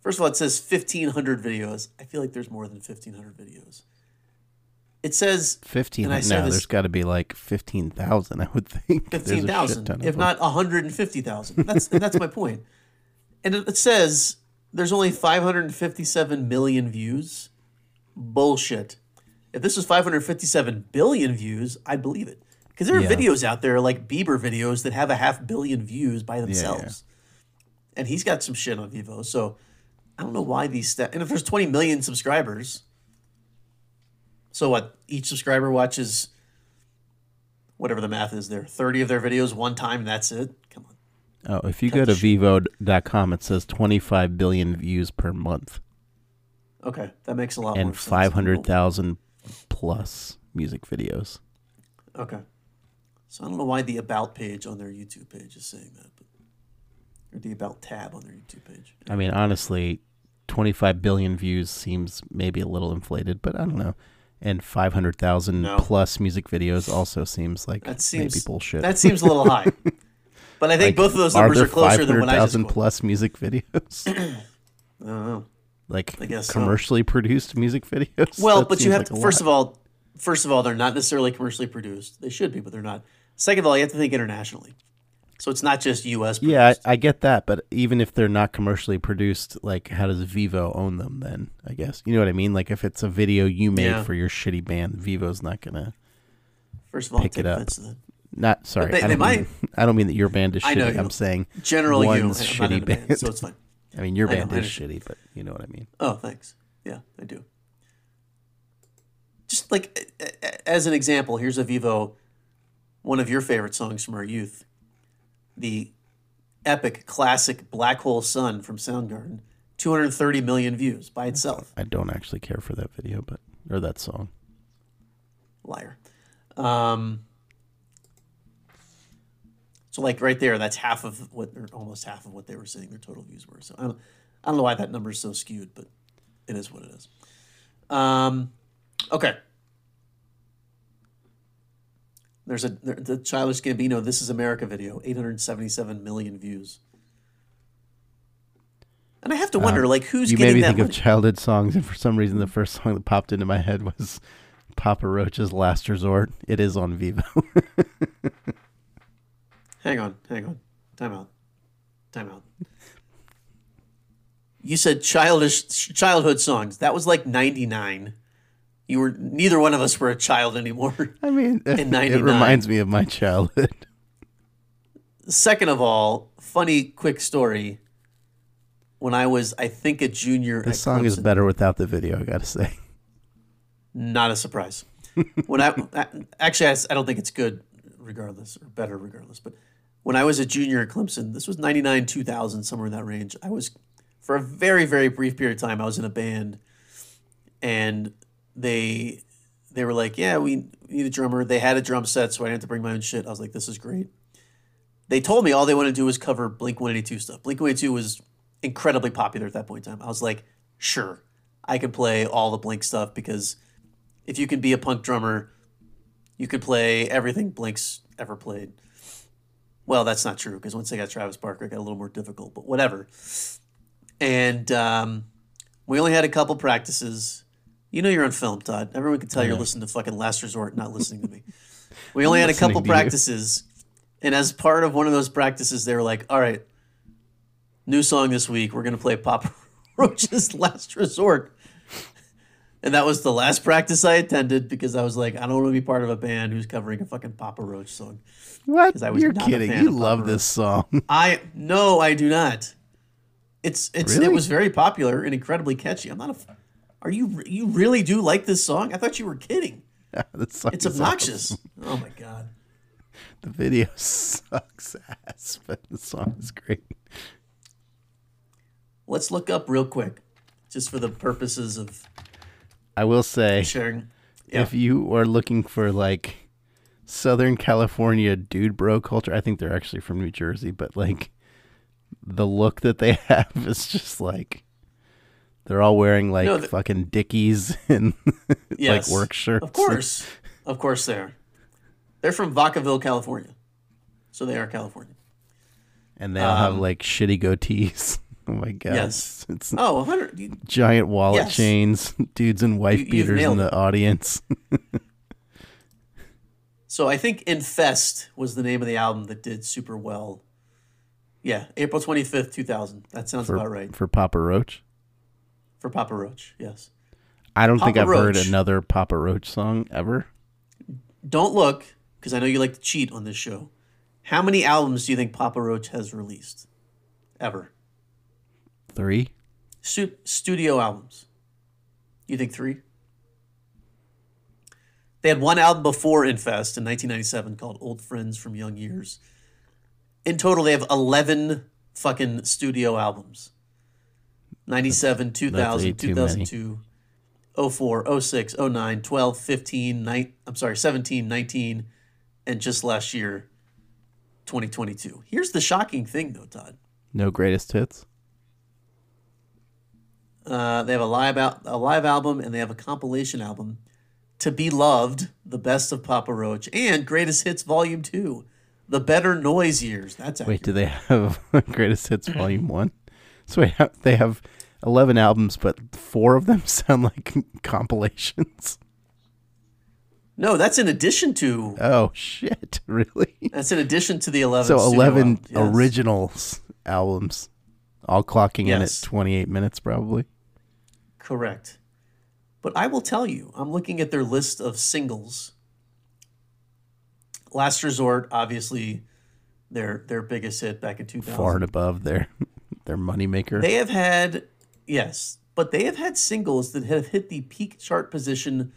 First of all, it says 1,500 videos. I feel like there's more than 1,500 videos. It says 1,500. No, there's got to be like 15,000, I would think. 15,000, if not 150,000. That's my point. And it says there's only 557 million views. Bullshit. If this was 557 billion views, I'd believe it. Because there are videos out there like Bieber videos that have 500 million views by themselves. Yeah. And he's got some shit on Vevo. So I don't know why these stats. And if there's 20 million subscribers... So what, each subscriber watches, whatever the math is there, 30 of their videos one time, and that's it? Come on. Oh, if you go to Vevo.com, it says 25 billion views per month. Okay, that makes a lot more sense. And 500,000 plus music videos. Okay. So I don't know why the About page on their YouTube page is saying that, or the About tab on their YouTube page. I mean, honestly, 25 billion views seems maybe a little inflated, but I don't know. And 500,000 plus music videos also seems like maybe bullshit. That seems a little high. But I think like, both of those numbers are closer than what I just quoted. 500,000 plus music videos? I don't know. Like I guess commercially produced music videos? Well, that but you have like to, first of all, they're not necessarily commercially produced. They should be, but they're not. Second of all, you have to think internationally. So it's not just U.S. produced. Yeah, I get that. But even if they're not commercially produced, like how does Vevo own them then, I guess? You know what I mean? Like if it's a video you made for your shitty band, Vevo's not going to pick it up. Not, sorry. They might. I don't mean that your band is shitty. I'm saying general one's shitty band. So it's fine. I mean, your band is shitty, but you know what I mean. Oh, thanks. Yeah, I do. Just like as an example, here's a Vevo, one of your favorite songs from our youth. The epic classic Black Hole Sun from Soundgarden, 230 million views by itself. I don't actually care for that video, but or that song. Liar. So like right there, that's half of what, or almost half of what they were saying their total views were. So I don't know why that number is so skewed, but it is what it is. Okay. There's the Childish Gambino, This Is America video, 877 million views. And I have to wonder, like, who's getting that? You made me think of childhood songs, and for some reason the first song that popped into my head was Papa Roach's Last Resort. It is on Vevo. Hang on. Time out. You said childhood songs. That was like 99. Neither one of us were a child anymore. I mean, it reminds me of my childhood. Second of all, funny quick story. When I was, I think, a junior. This song is better without the video, I gotta say. Not a surprise. When I don't think it's good, regardless, or better, regardless. But when I was a junior at Clemson, this was 99, 2000, somewhere in that range. I was, for a very, very brief period of time, I was in a band and they were like, yeah, we need a drummer. They had a drum set, so I didn't have to bring my own shit. I was like, this is great. They told me all they wanted to do was cover Blink-182 stuff. Blink-182 was incredibly popular at that point in time. I was like, sure, I can play all the Blink stuff, because if you can be a punk drummer, you could play everything Blink's ever played. Well, that's not true, because once they got Travis Barker, it got a little more difficult, but whatever. And we only had a couple practices. You know you're on film, Todd. Everyone can tell you're listening to fucking Last Resort, not listening to me. We only had a couple practices. And as part of one of those practices, they were like, all right, new song this week. We're going to play Papa Roach's Last Resort. And that was the last practice I attended, because I was like, I don't want to be part of a band who's covering a fucking Papa Roach song. What? I was You're kidding. You love this song. No, I do not. It's really? It was very popular and incredibly catchy. I'm not a... Are you really do like this song? I thought you were kidding. Yeah, this song it's obnoxious. Awesome. Oh, my God. The video sucks ass, but the song is great. Let's look up real quick, just for the purposes of... I will say, sharing. Yeah. If you are looking for, like, Southern California dude bro culture, I think they're actually from New Jersey, but, like, the look that they have is just, like... They're all wearing, like, fucking Dickies and, like, work shirts. Of course. Of course they are. They're from Vacaville, California. So they are California. And they all have, like, shitty goatees. Oh, my God. Yes. It's 100. Giant wallet chains. Dudes in wife beaters in the audience. So I think Infest was the name of the album that did super well. Yeah, April 25th, 2000. That sounds about right. For Papa Roach? For Papa Roach, yes. I don't think I've heard another Papa Roach song ever. Don't look, because I know you like to cheat on this show. How many albums do you think Papa Roach has released? Ever? 3. Studio albums. You think 3? They had one album before Infest in 1997 called Old Friends from Young Years. In total, they have 11 fucking studio albums. 97, 2000, 2002, 04, 06, 09, 12, 15, 17, 19, and just last year, 2022. Here's the shocking thing, though, Todd. No greatest hits? They have a live album, and they have a compilation album, To Be Loved, The Best of Papa Roach, and Greatest Hits Volume 2, The Better Noise Years. That's accurate. Wait, do they have Greatest Hits Volume 1? So they have 11 albums, but 4 of them sound like compilations. No, that's in addition to... Oh, shit, really? That's in addition to the 11. So 11 originals albums, all clocking in at 28 minutes probably. Correct. But I will tell you, I'm looking at their list of singles. Last Resort, obviously, their biggest hit back in 2000. Far and above there. Their moneymaker. They have had, but they have had singles that have hit the peak chart position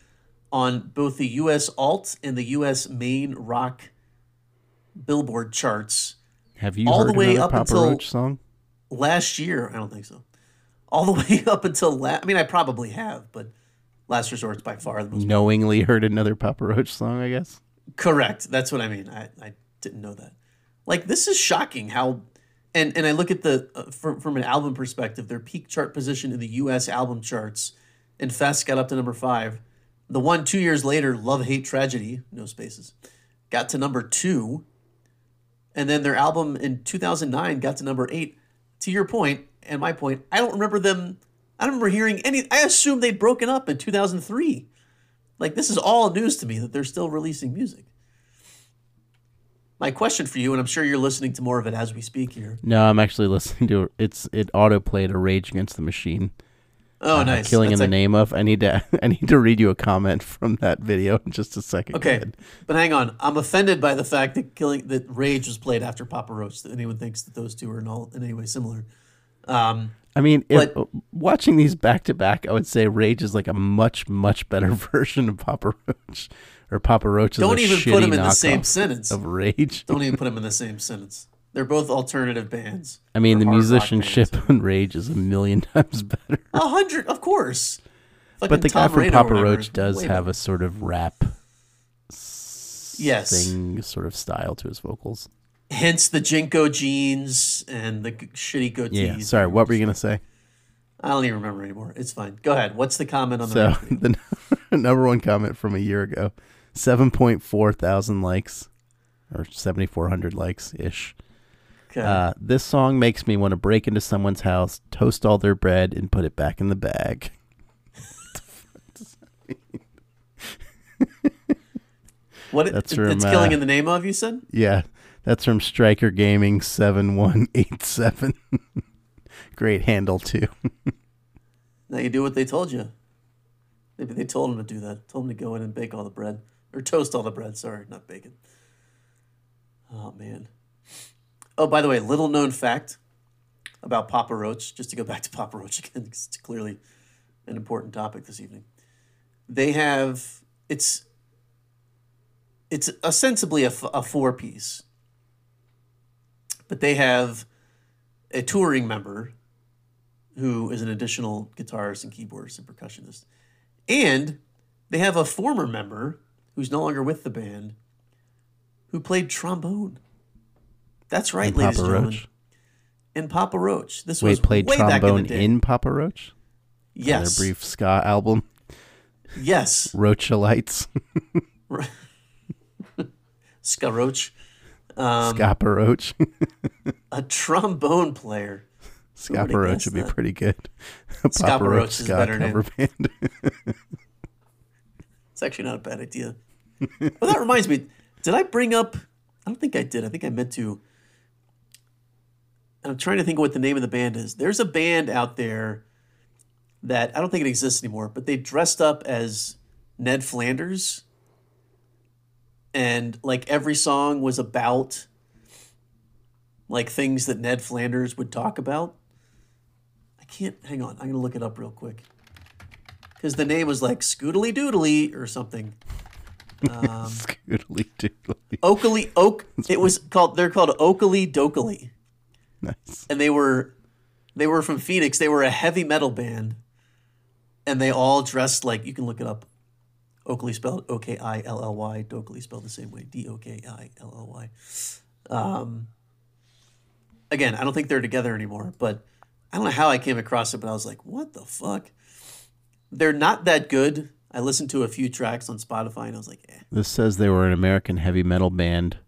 on both the U.S. alt and the U.S. main rock Billboard charts. Have you heard another Papa Roach song? Last year, I don't think so. All the way up until I mean, I probably have, but Last Resort's by far the most. Knowingly heard another Papa Roach song, I guess. Correct. That's what I mean. I didn't know that. Like, this is shocking how. And I look at from an album perspective, their peak chart position in the U.S. album charts, and Fest got up to number 5. The one 2 years later, Love, Hate, Tragedy, no spaces, got to number 2. And then their album in 2009 got to number 8. To your point and my point, I don't remember them. I don't remember hearing any. I assume they'd broken up in 2003. Like, this is all news to me that they're still releasing music. My question for you, and I'm sure you're listening to more of it as we speak here. No, I'm actually listening to it. It auto-played a Rage Against the Machine. Oh, nice. Killing That's in the Name of. I need to read you a comment from that video in just a second. Okay, but hang on. I'm offended by the fact that Rage was played after Papa Roach. That anyone thinks that those two are in any way similar. I mean, watching these back-to-back, I would say Rage is like a much, much better version of Papa Roach. Or Papa Roach is a shitty knockoff. Don't even put them in the same sentence. Of Rage. Don't even put them in the same sentence. They're both alternative bands. I mean, the musicianship on Rage is a million times better. 100, of course. But the guy from Papa Roach does have a sort of rap thing, sort of style to his vocals. Hence the Jinko jeans and the shitty goatee. Yeah, sorry, what were you going to say? I don't even remember anymore. It's fine. Go ahead. What's the comment on the video? The number one comment from a year ago, 7.4 thousand likes or 7,400 likes-ish. Okay. This song makes me want to break into someone's house, toast all their bread, and put it back in the bag. What the fuck does that mean? That's from, it's Killing in the Name of, you said? Yeah. That's from Striker Gaming 7187. Great handle, too. Now you do what they told you. Maybe they told him to do that. Told him to go in and bake all the bread. Or toast all the bread. Sorry, not bacon. Oh, man. Oh, by the way, little known fact about Papa Roach, just to go back to Papa Roach again, because it's clearly an important topic this evening. They have, it's ostensibly a four-piece, but they have a touring member who is an additional guitarist and keyboardist and percussionist. And they have a former member who's no longer with the band who played trombone. That's right, ladies and gentlemen. In Papa Roach. This was way back in the day. Wait, played trombone in Papa Roach? Yes. Their brief ska album? Yes. Roachalites. Ska Roach. Scapa Roach. A trombone player. Scapa Roach would be pretty good. Scapa Roach is a better name. Band. It's actually not a bad idea. Well, that reminds me. Did I bring up... I don't think I did. I think I meant to. I'm trying to think of what the name of the band is. There's a band out there that I don't think it exists anymore, but they dressed up as Ned Flanders. And like every song was about like things that Ned Flanders would talk about. I can't, hang on. I'm going to look it up real quick. Because the name was like Scootily Doodly or something. Scootily Doodly. It was called, they're called Oakley Dokley. Nice. And they were from Phoenix. They were a heavy metal band. And they all dressed like, you can look it up. Oakley spelled O-K-I-L-L-Y. Dokley spelled the same way. D-O-K-I-L-L-Y. Again, I don't think they're together anymore, but I don't know how I came across it, but I was like, what the fuck? They're not that good. I listened to a few tracks on Spotify, and I was like, eh. This says they were an American heavy metal band.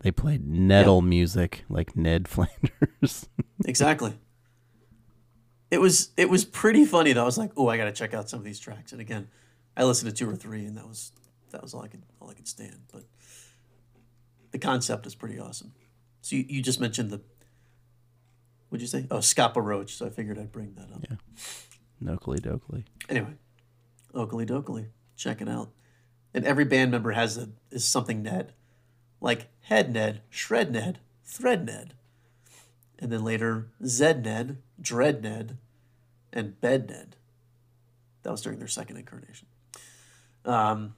They played metal music like Ned Flanders. Exactly. It was pretty funny, though. I was like, oh, I got to check out some of these tracks. And again, I listened to two or three, and that was all I could stand. But the concept is pretty awesome. So you just mentioned the, what'd you say? Oh, Scapa Roach. So I figured I'd bring that up. Yeah. Oakley Dokley. Anyway. Oakley Dokley. Check it out. And every band member is something Ned. Like Head Ned, Shred Ned, Thread Ned. And then later, Zed Ned, Dread Ned, and Bed Ned. That was during their second incarnation. I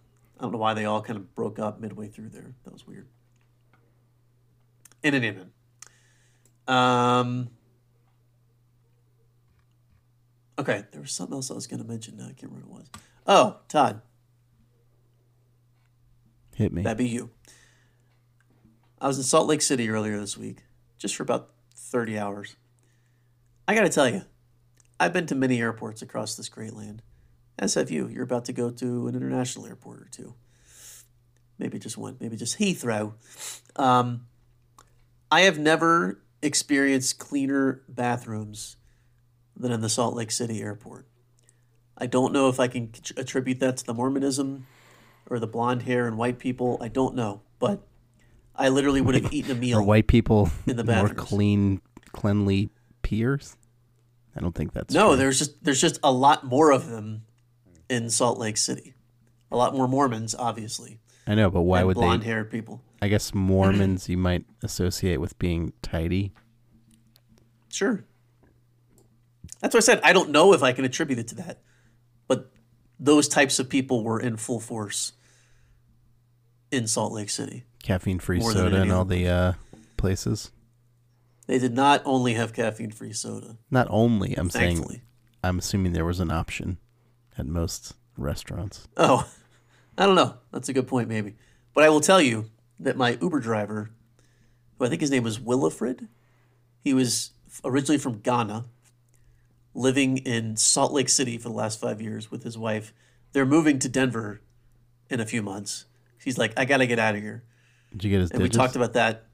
don't know why they all kind of broke up midway through there. That was weird. In any event. Okay, there was something else I was going to mention. Now I can't remember what it was. Oh, Todd. Hit me. That'd be you. I was in Salt Lake City earlier this week, just for about 30 hours. I got to tell you, I've been to many airports across this great land, as have you. You're about to go to an international airport or two. Maybe just one. Maybe just Heathrow. I have never experienced cleaner bathrooms than in the Salt Lake City airport. I don't know if I can attribute that to the Mormonism or the blonde hair and white people. I don't know, but I literally would have eaten a meal. Are white people in the bathrooms more cleanly peers? I don't think that's true. There's just a lot more of them in Salt Lake City. A lot more Mormons, obviously. I know, but why would they? Blonde-haired people. I guess Mormons you might associate with being tidy. Sure. That's what I said. I don't know if I can attribute it to that, but those types of people were in full force in Salt Lake City. Caffeine-free soda in all the places. They did not only have caffeine-free soda. Not only, I'm saying, I'm assuming there was an option. at most restaurants. Oh, I don't know. That's a good point, maybe. But I will tell you that my Uber driver, who I think his name was Willifred, he was originally from Ghana, living in Salt Lake City for the last 5 years with his wife. They're moving to Denver in a few months. He's like, I got to get out of here. Did you get his digits? And we talked about that.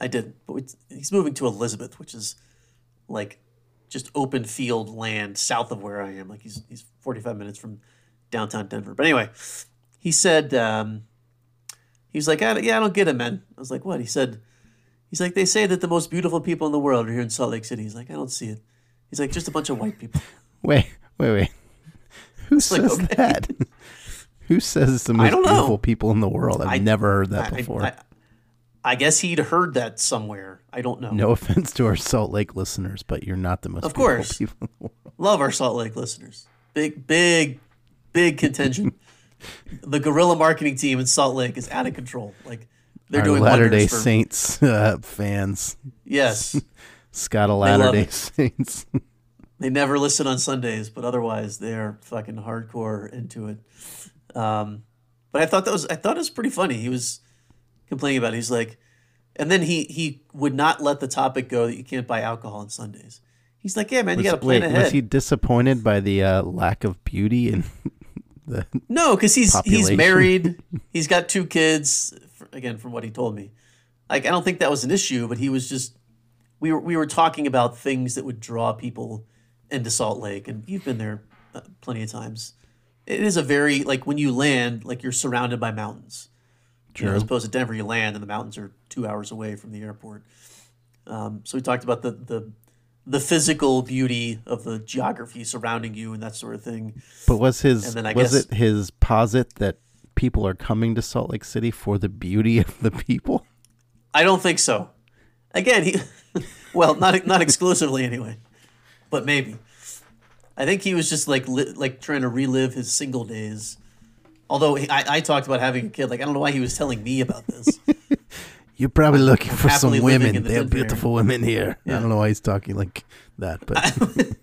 I did. But he's moving to Elizabeth, which is like just open field land south of where I am. Like he's 45 minutes from downtown Denver. But anyway, he said, he was like, yeah, I don't get it, man. I was like, what? He said, he's like, they say that the most beautiful people in the world are here in Salt Lake City. He's like, I don't see it. He's like, just a bunch of white people. Wait. Who says like, okay. that? Who says it's the most beautiful people in the world? I've never heard that before. I guess he'd heard that somewhere. I don't know. No offense to our Salt Lake listeners, but you're not the most beautiful people in the world. Love our Salt Lake listeners. Big contention. The guerrilla marketing team in Salt Lake is out of control. Like they're doing Latter-day Saints fans. Yes. Scott of Latter-day Saints. They never listen on Sundays, but otherwise they're fucking hardcore into it. But I thought it was pretty funny. He was complaining about it. He's like, and then he would not let the topic go that you can't buy alcohol on Sundays. He's like, yeah, man, you got to plan ahead. Was he disappointed by the lack of beauty and the no? Because he's married. He's got 2 kids. Again, from what he told me, like I don't think that was an issue. But he was just we were talking about things that would draw people into Salt Lake, and you've been there plenty of times. It is a very, like, when you land, like, you're surrounded by mountains. True. You know, as opposed to Denver, you land, and the mountains are 2 hours away from the airport. So we talked about the physical beauty of the geography surrounding you and that sort of thing. But was it his posit that people are coming to Salt Lake City for the beauty of the people? I don't think so. Again, well, not exclusively anyway, but maybe. I think he was just like trying to relive his single days. Although I talked about having a kid, like I don't know why he was telling me about this. You're probably looking for some women. They're beautiful women here. Yeah. I don't know why he's talking like that, but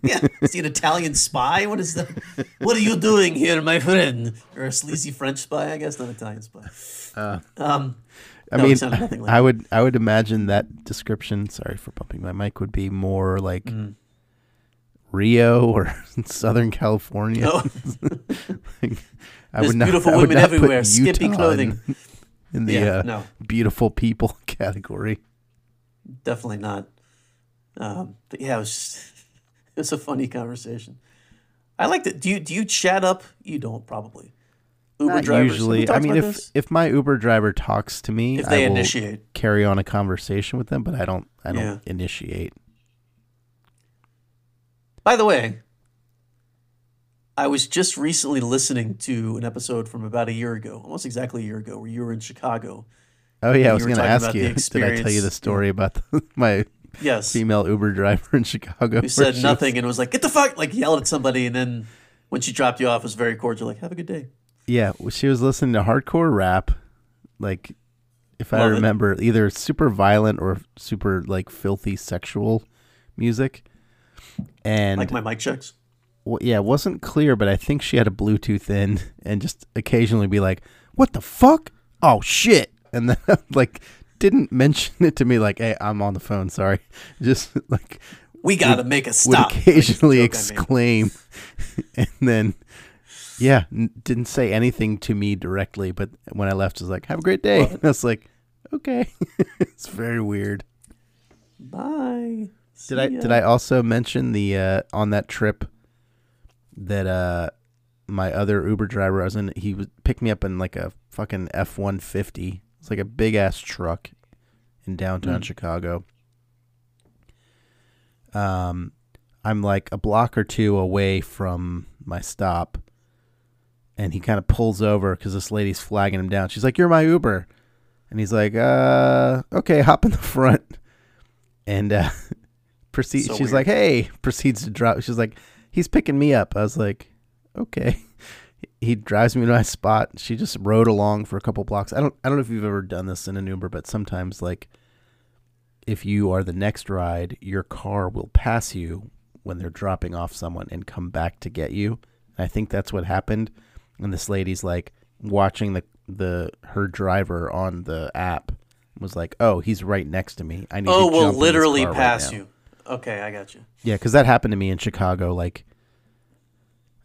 yeah, is he an Italian spy? What is that? What are you doing here, my friend? Or a sleazy French spy? I guess not Italian spy. I would imagine that description. Sorry for bumping my mic. Would be more like. Rio or Southern California. Oh. Like, There's beautiful women everywhere. Skimpy clothing. In the beautiful people category. Definitely not. But yeah, it was a funny conversation. I liked it. Do you chat up? You don't probably. Uber not drivers. Usually. I mean, if my Uber driver talks to me, if they initiate, carry on a conversation with them. But I don't initiate. By the way, I was just recently listening to an episode from about a year ago, almost exactly a year ago, where you were in Chicago. Oh, yeah. I was going to ask you, did I tell you the story about my female Uber driver in Chicago? Who said nothing and was like, get the fuck, like yelled at somebody. And then when she dropped you off, it was very cordial, like, have a good day. Yeah. Well, she was listening to hardcore rap, like, if I remember, either super violent or super, like, filthy sexual music. And like my mic checks? Yeah, it wasn't clear, but I think she had a Bluetooth in and just occasionally be like, what the fuck? Oh, shit. And then like didn't mention it to me like, hey, I'm on the phone. Sorry. Just like. We got to make a stop. Would occasionally exclaim. And then, yeah, didn't say anything to me directly. But when I left, was like, have a great day. What? And I was like, okay. It's very weird. Bye. Did I also mention the on that trip that my other Uber driver I was in, he picked me up in like a fucking F-150. It's like a big ass truck in downtown Chicago. I'm like a block or two away from my stop, and he kind of pulls over because this lady's flagging him down. She's like, "You're my Uber," and he's like, "Okay, hop in the front," and she's weird. Like, hey, proceeds to drop. She's like, he's picking me up. I was like, okay. He drives me to my spot. She just rode along for a couple blocks. I don't know if you've ever done this in an Uber, but sometimes like if you are the next ride, your car will pass you when they're dropping off someone and come back to get you. I think that's what happened. And this lady's like watching her driver on the app, was like, "Oh, he's right next to me. I need to jump in this car right now." Oh, we'll literally pass you. Okay, I got you. Yeah, because that happened to me in Chicago. Like,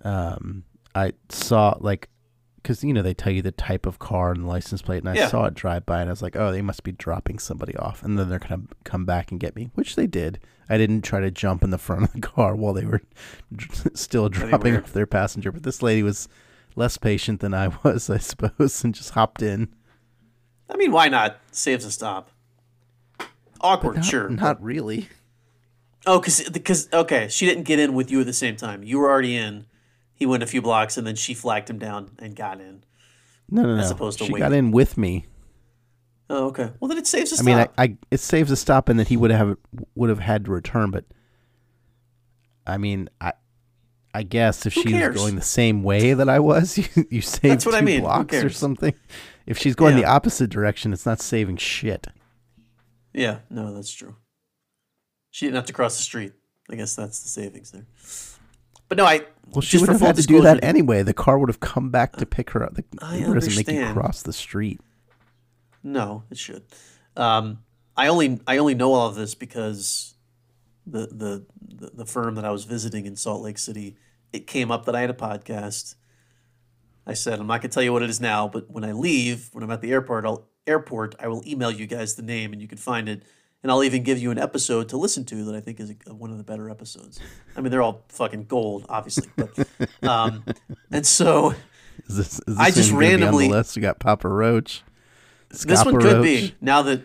I saw, like, because, you know, they tell you the type of car and the license plate, and I saw it drive by, and I was like, oh, they must be dropping somebody off, and then they're going to come back and get me, which they did. I didn't try to jump in the front of the car while they were still dropping off their passenger, but this lady was less patient than I was, I suppose, and just hopped in. I mean, why not? Saves a stop. Awkward, not, sure. Not really. Oh, because okay, she didn't get in with you at the same time. You were already in. He went a few blocks, and then she flagged him down and got in. No. As opposed to she got in with me. Oh, okay. Well, then it saves a stop. I mean, it saves a stop, and then he would have had to return. But I mean, I guess if she was going the same way that I was, you saved blocks or something. If she's going the opposite direction, it's not saving shit. Yeah, no, that's true. She didn't have to cross the street. I guess that's the savings there. But no, she would have had to do that anyway. The car would have come back to pick her up. The car doesn't make you cross the street. No, it should. I only know all of this because the firm that I was visiting in Salt Lake City, it came up that I had a podcast. I said, I'm not going to tell you what it is now, but when I leave, when I'm at the airport, I will email you guys the name and you can find it. And I'll even give you an episode to listen to that I think is one of the better episodes. I mean, they're all fucking gold, obviously. But, and so is this I just randomly on the list. We got Papa Roach. This one could be now that,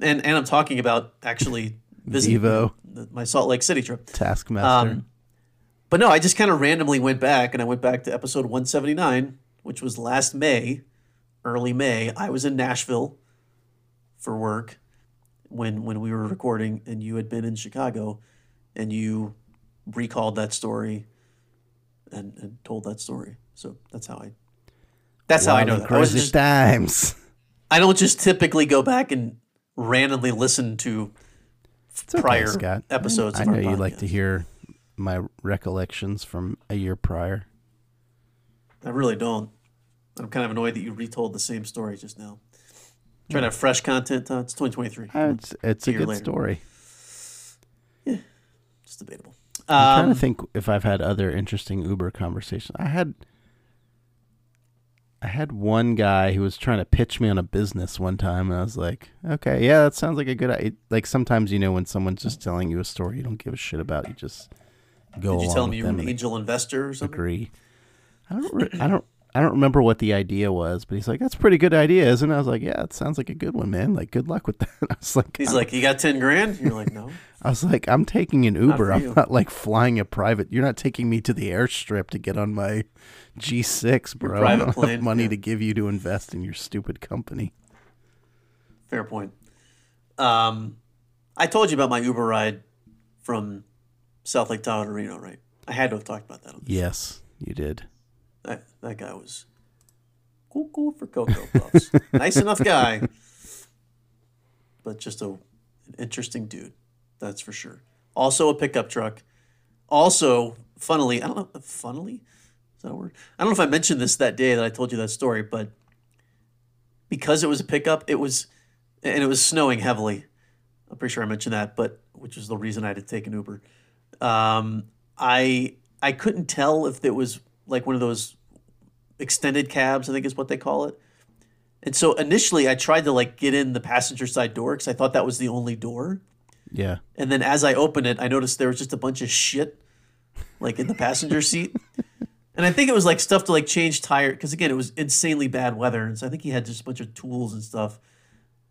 and I'm talking about actually visiting Vevo, my Salt Lake City trip. Taskmaster. But no, I just kind of randomly went back, and I went back to episode 179, which was last May, early May. I was in Nashville for work. When we were recording and you had been in Chicago and you recalled that story and told that story. So that's how I know that. Crazy times. I don't just typically go back and randomly listen to prior episodes. I know you like to hear my recollections from a year prior. I really don't. I'm kind of annoyed that you retold the same story just now. Trying to have fresh content, Todd. It's 2023. It's a good story. Yeah, it's debatable. I'm trying to think if I've had other interesting Uber conversations. I had one guy who was trying to pitch me on a business one time, and I was like, okay, yeah, that sounds like a good idea. Like sometimes, you know, when someone's just telling you a story you don't give a shit about, you just go along with them. Did you tell him you were an angel investor or something? Agree. I don't remember what the idea was, but he's like, that's a pretty good idea, isn't it? I was like, yeah, it sounds like a good one, man. Like, good luck with that. I was like, he's like, you got 10 grand? You're like, no. I was like, I'm taking an Uber. I'm not like flying a private. You're not taking me to the airstrip to get on my G6, bro. Your private plane. I don't have money to give you to invest in your stupid company. Fair point. I told you about my Uber ride from South Lake Tahoe to Reno, right? I had to have talked about that. Yes, you did. That guy was cool for Cocoa Puffs. Nice enough guy, but just an interesting dude. That's for sure. Also a pickup truck. Also, funnily, I don't know. Funnily? Is that a word? I don't know if I mentioned this that day that I told you that story, but because it was a pickup, and it was snowing heavily. I'm pretty sure I mentioned that, but which is the reason I had to take an Uber. I couldn't tell if it was like one of those extended cabs, I think is what they call it. And so initially I tried to like get in the passenger side door because I thought that was the only door. Yeah. And then as I opened it, I noticed there was just a bunch of shit like in the passenger seat. And I think it was like stuff to like change tire. Because again, it was insanely bad weather. And so I think he had just a bunch of tools and stuff.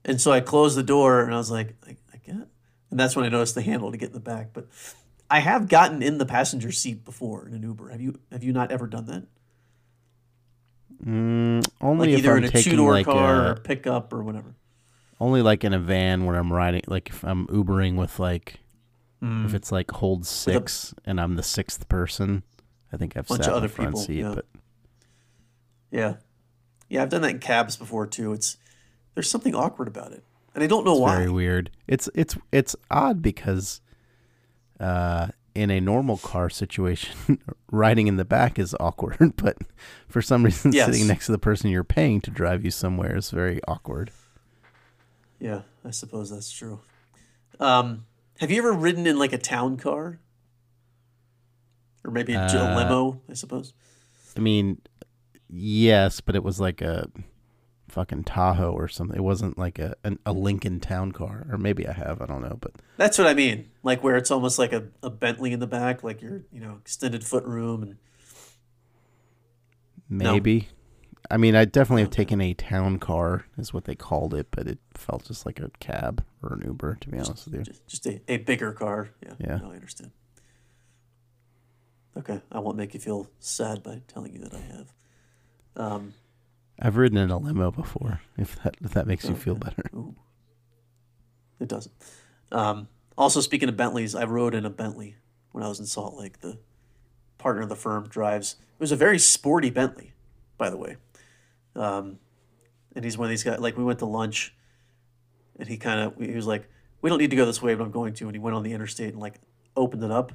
And so I closed the door and I was like, I can't. And that's when I noticed the handle to get in the back. But I have gotten in the passenger seat before in an Uber. Have you not ever done that? Only like either if I'm in a two-door like car or pickup or whatever. Only like in a van when I'm riding, like if I'm Ubering with like, if it's like hold six and I'm the sixth person, I think I've sat in the front seat. Yeah. But... yeah, I've done that in cabs before too. There's something awkward about it, and I don't know why. It's very weird. It's odd because in a normal car situation, riding in the back is awkward, but for some reason sitting next to the person you're paying to drive you somewhere is very awkward. Yeah, I suppose that's true. Have you ever ridden in like a town car? Or maybe a limo, I suppose. I mean, yes, but it was like a fucking Tahoe or something. It wasn't like a Lincoln town car, or maybe I have, I don't know. But that's what I mean, like where it's almost like a Bentley in the back, like your extended foot room. And maybe. No. I mean, I definitely have taken a town car, is what they called it, but it felt just like a cab or an Uber, to be honest with you. Just a bigger car. Yeah. No, I understand. Okay, I won't make you feel sad by telling you that I have. I've ridden in a limo before, if that makes you feel better. Ooh. It doesn't. Also, speaking of Bentleys, I rode in a Bentley when I was in Salt Lake. The partner of the firm drives. It was a very sporty Bentley, by the way. And he's one of these guys, like we went to lunch, and he was like, we don't need to go this way, but I'm going to. And he went on the interstate and like opened it up.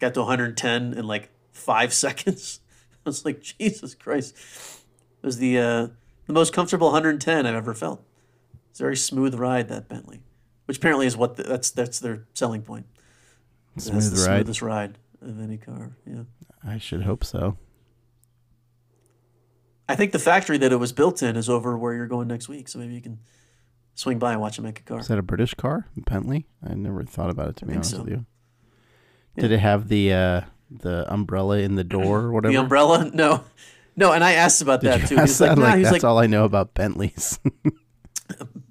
Got to 110 in like 5 seconds. I was like, Jesus Christ. It was the most comfortable 110 I've ever felt. It's a very smooth ride, that Bentley, which apparently is that's their selling point. That's the smoothest ride of any car. Yeah, I should hope so. I think the factory that it was built in is over where you're going next week, so maybe you can swing by and watch them make a car. Is that a British car, Bentley? I never thought about it, to be honest with you. Did it have the umbrella in the door or whatever? The umbrella? No, and I asked about that too. That's all I know about Bentleys.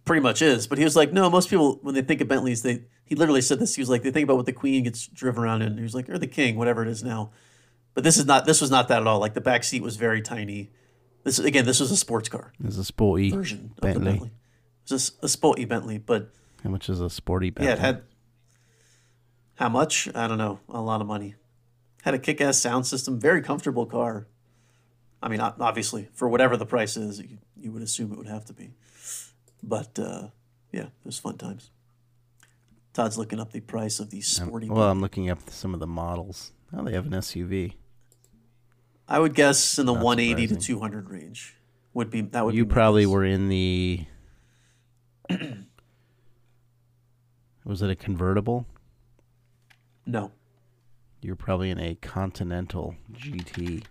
Pretty much is. But he was like, no, most people, when they think of Bentleys, he literally said this. He was like, they think about what the queen gets driven around in. He was like, or the king, whatever it is now. But this was not that at all. Like the back seat was very tiny. This was a sports car. It was a sporty version of the Bentley. It was a sporty Bentley, but how much is a sporty Bentley? Yeah, it had how much? I don't know. A lot of money. Had a kick-ass sound system. Very comfortable car. I mean, obviously, for whatever the price is, you would assume it would have to be. But, yeah, it was fun times. Todd's looking up the price of the sporty bike. Well, I'm looking up some of the models. Oh, they have an SUV. I would guess in the 180 to 200 range. You probably were in the... Was it a convertible? No. You're probably in a Continental GT.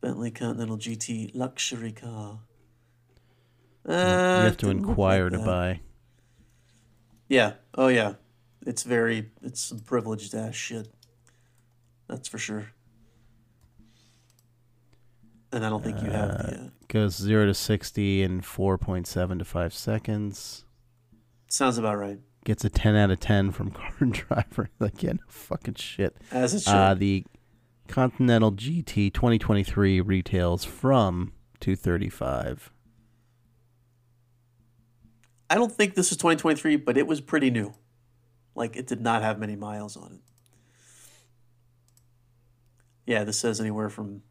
Bentley Continental GT luxury car. You have to inquire to buy. Yeah. Oh, yeah. It's some privileged ass shit. That's for sure. And I don't think you have the... Goes 0 to 60 in 4.7 to 5 seconds. Sounds about right. Gets a 10 out of 10 from Car and Driver. Like, yeah, no fucking shit. As it should. The Continental GT 2023 retails from $235. I don't think this is 2023, but it was pretty new. Like, it did not have many miles on it. Yeah, this says anywhere from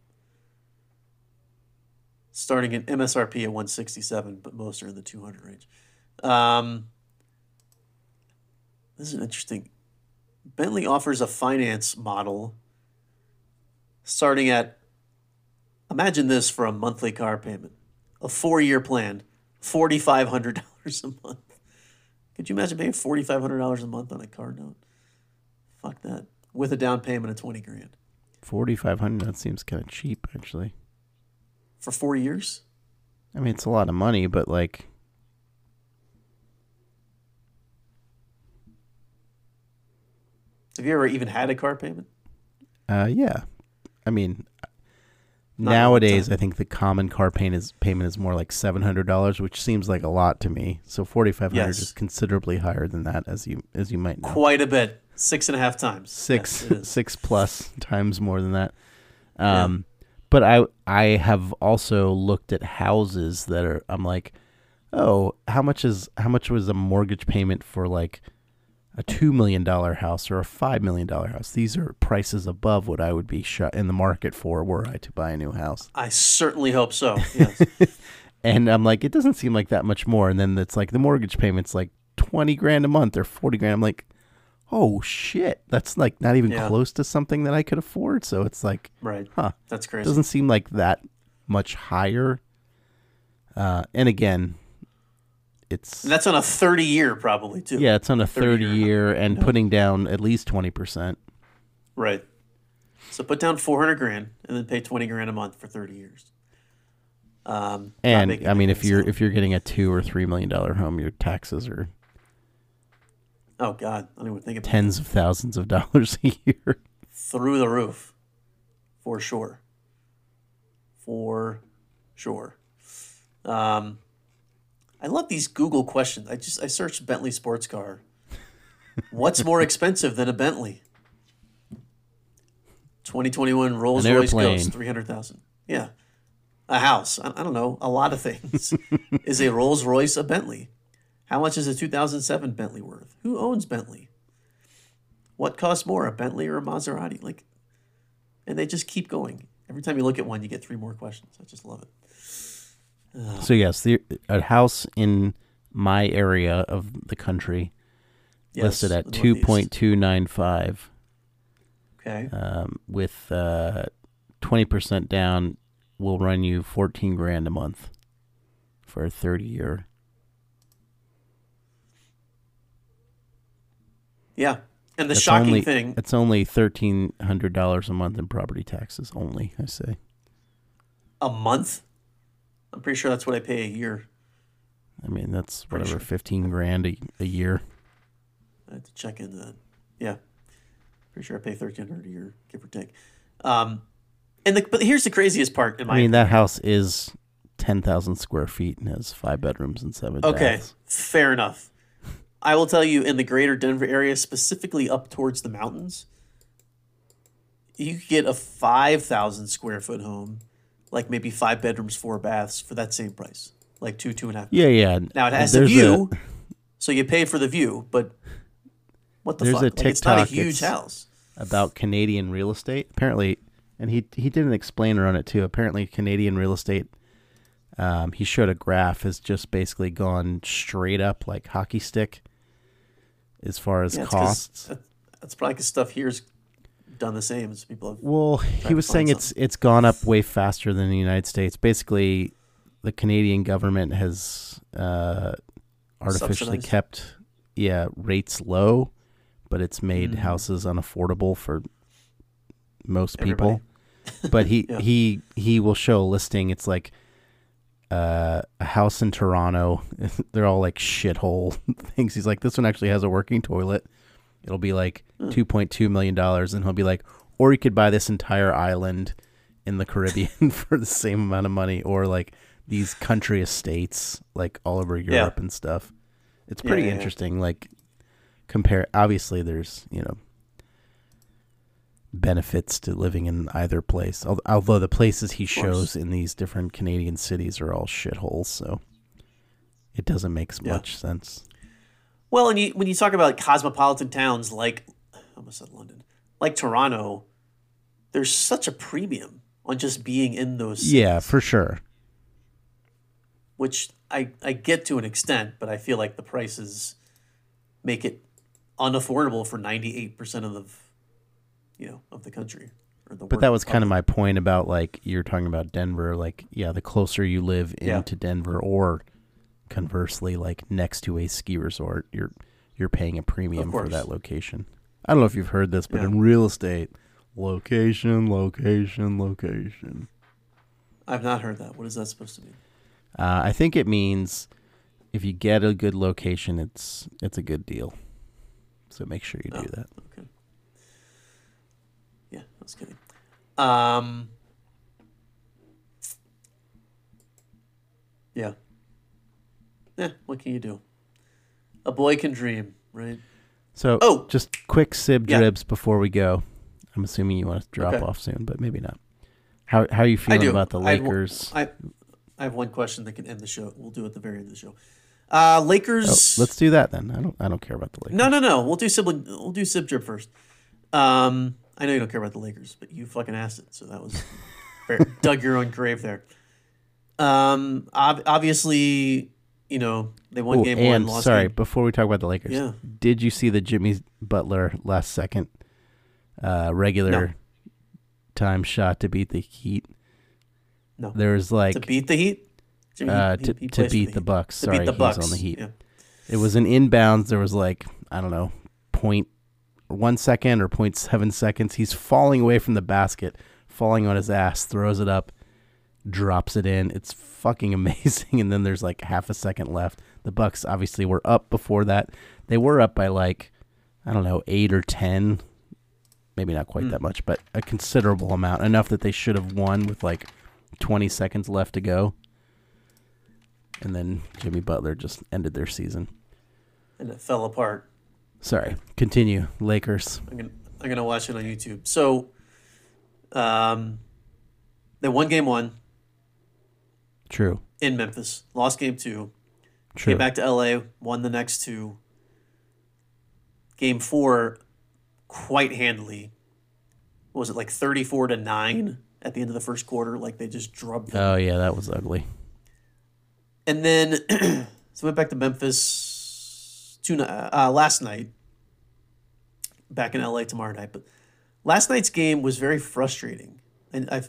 starting at MSRP at 167, but most are in the 200 range. This is interesting. Bentley offers a finance model starting at, imagine this for a monthly car payment, a 4-year plan, $4,500 a month. Could you imagine paying $4,500 a month on a car note? Fuck that. With a down payment of $20,000. $4,500, that seems kind of cheap, actually. For 4 years? I mean, it's a lot of money, but like... Have you ever even had a car payment? Yeah. I mean, nowadays I think the common car payment is more like $700, which seems like a lot to me. So $4,500 is considerably higher than that, as you might know. Quite a bit. 6.5 times. Six plus times more than that. But I have also looked at houses that are. I'm like, oh, how much was a mortgage payment for like a $2 million house or a $5 million house? These are prices above what I would be in the market for were I to buy a new house. I certainly hope so, yes. And I'm like, it doesn't seem like that much more. And then it's like the mortgage payment's like $20,000 a month or $40,000. I'm like, oh shit, that's like not even close to something that I could afford. So it's like, right, huh? That's crazy. Doesn't seem like that much higher. And again, that's on a 30-year probably too. Yeah, it's on a 30-year and putting down at least 20%. Right. So put down $400,000 and then pay $20,000 a month for 30 years. And I mean, if you're getting a $2 or $3 million home, your taxes are I don't even think about tens of thousands of dollars a year. Through the roof, for sure. For sure. I love these Google questions. I searched Bentley sports car. What's more expensive than a Bentley? 2021 Rolls-Royce Ghost, $300,000. Yeah. A house. I don't know. A lot of things. Is a Rolls-Royce a Bentley? How much is a 2007 Bentley worth? Who owns Bentley? What costs more, a Bentley or a Maserati? Like, and they just keep going. Every time you look at one, you get three more questions. I just love it. So yes, a house in my area of the country listed at 2.295. Okay. With 20% down, will run you $14,000 a month for a 30-year. Yeah, and that's shocking thing. It's only $1,300 a month in property taxes only. I say. A month. I'm pretty sure that's what I pay a year. I mean, that's $15,000 a year. I have to check into that. Yeah. Pretty sure I pay $1,300 a year, give or take. But here's the craziest part in my opinion. That house is 10,000 square feet and has 5 bedrooms and 7 baths. Okay, fair enough. I will tell you, in the greater Denver area, specifically up towards the mountains, you could get a 5,000 square foot home, like maybe 5 bedrooms, 4 baths, for that same price, like $2,500. Yeah. Now it has the view, so you pay for the view. But what the fuck? TikTok, it's not a huge house. About Canadian real estate, apparently, and he did an explainer on it too. Apparently, Canadian real estate, he showed a graph, has just basically gone straight up like hockey stick as far as costs. That's probably because stuff here is done the same as people have. Well, he was saying it's gone up way faster than the United States. Basically, the Canadian government has artificially kept rates low, but it's made houses unaffordable for most people. But he will show a listing. It's like a house in Toronto. They're all like shithole things. He's like, this one actually has a working toilet. It'll be like $2.2 million, and he'll be like, or you could buy this entire island in the Caribbean for the same amount of money, or like these country estates, like all over Europe and stuff. It's pretty interesting. Yeah. Like, compare. Obviously, there's benefits to living in either place. Although the places he shows in these different Canadian cities are all shitholes, so it doesn't make much sense. Well, and when you talk about cosmopolitan towns like, I almost said London, like Toronto, there's such a premium on just being in those cities. Yeah, for sure. Which I get to an extent, but I feel like the prices make it unaffordable for 98% of the country. But that was kind of my point about, like, you're talking about Denver. Like, yeah, the closer you live into Denver, or conversely, like next to a ski resort, you're paying a premium for that location. I don't know if you've heard this, but in real estate, location. I've not heard that. What is that supposed to mean? I think it means if you get a good location, it's a good deal. So make sure you do that. Okay. Yeah, I was kidding. Yeah. Yeah, what can you do? A boy can dream, right? So, just quick dribs before we go. I'm assuming you want to drop off soon, but maybe not. How are you feeling about the Lakers? I have one question that can end the show. We'll do it at the very end of the show. Lakers. Let's do that then. I don't care about the Lakers. No. We'll do sib drip first. I know you don't care about the Lakers, but you fucking asked it, so that was fair. Dug your own grave there. Obviously. you know, they won game one, lost game. Sorry, before we talk about the Lakers, did you see the Jimmy Butler last second regular time shot to beat the Heat? No. There was like... To beat the Heat? To beat the Bucks. Sorry, he's on the Heat. Yeah. It was an inbounds. There was like, I don't know, 0.1 second or 0.7 seconds. He's falling away from the basket, falling on his ass, throws it up, drops it in. It's fucking amazing. And then there's like half a second left. The Bucks obviously were up before that. They were up by like, I don't know, 8 or 10. Maybe not quite that much, but a considerable amount. Enough that they should have won with like 20 seconds left to go. And then Jimmy Butler just ended their season. And it fell apart. Sorry. Continue. Lakers. I'm going to watch it on YouTube. So they won game one. True. In Memphis. Lost game two. True. Came back to LA. Won the next two. Game four, quite handily. What was it, like 34-9 at the end of the first quarter? Like they just drubbed them. Oh, yeah. That was ugly. And then so went back to Memphis last night, back in L.A. tomorrow night. But last night's game was very frustrating. And I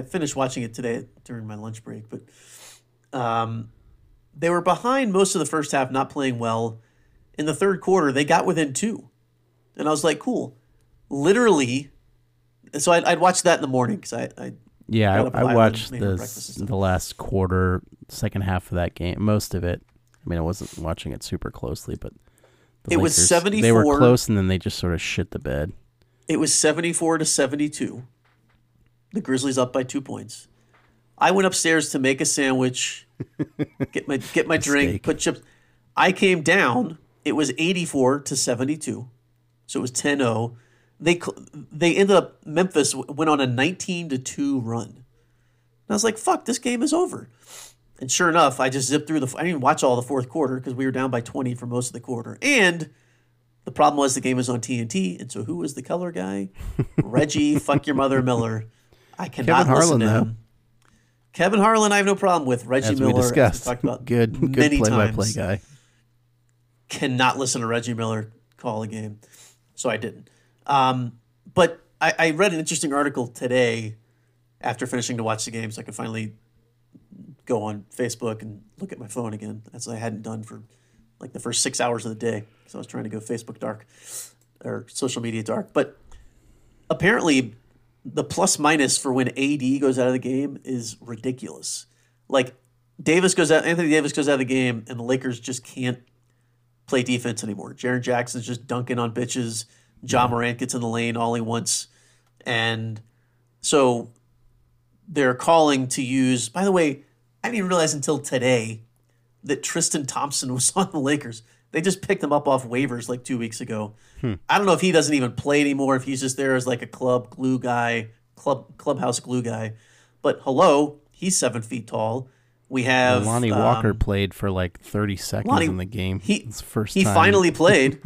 finished watching it today during my lunch break. But they were behind most of the first half, not playing well. In the third quarter, they got within two. And I was like, cool. Literally. So I'd watch that in the morning because I watched the last quarter, second half of that game, most of it. I mean, I wasn't watching it super closely, but the Lakers, was 74. They were close, and then they just sort of shit the bed. It was 74-72. The Grizzlies up by 2 points. I went upstairs to make a sandwich, get my drink, steak. Put chips. I came down. It was 84-72, so it was 10-0. They ended up, Memphis went on a 19-2 run. And I was like, fuck, this game is over. And sure enough, I just zipped through I didn't even watch all the fourth quarter because we were down by 20 for most of the quarter. And the problem was the game was on TNT. And so who was the color guy? Reggie, fuck your mother, Miller. I cannot listen to him. Kevin Harlan, I have no problem with. Reggie Miller, as we discussed, talked about good play-by-play guy. Cannot listen to Reggie Miller call a game. So I didn't. But I read an interesting article today after finishing to watch the game so I could finally go on Facebook and look at my phone again, as I hadn't done for like the first 6 hours of the day because I was trying to go Facebook dark or social media dark. But apparently the plus minus for when AD goes out of the game is ridiculous. Like Anthony Davis goes out of the game and the Lakers just can't play defense anymore. Jaren Jackson's just dunking on bitches. Ja Morant gets in the lane all he wants. And so they're calling to use... By the way, I didn't even realize until today that Tristan Thompson was on the Lakers. They just picked him up off waivers like 2 weeks ago. I don't know if he doesn't even play anymore, if he's just there as like a clubhouse glue guy. But hello, he's 7 feet tall. We have... Lonnie Walker played for like 30 seconds in the game. He finally played.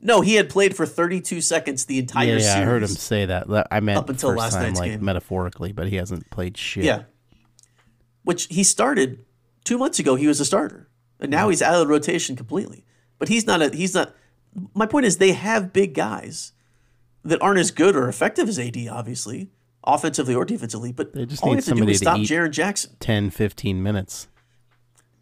No, he had played for 32 seconds the entire series. Yeah, I heard him say that. I meant up until last night's game, metaphorically, but he hasn't played shit. Yeah, which he started 2 months ago. He was a starter, and now he's out of the rotation completely. But he's not. My point is, they have big guys that aren't as good or effective as AD, obviously, offensively or defensively. But they just all need somebody to stop Jaren Jackson 10-15 minutes.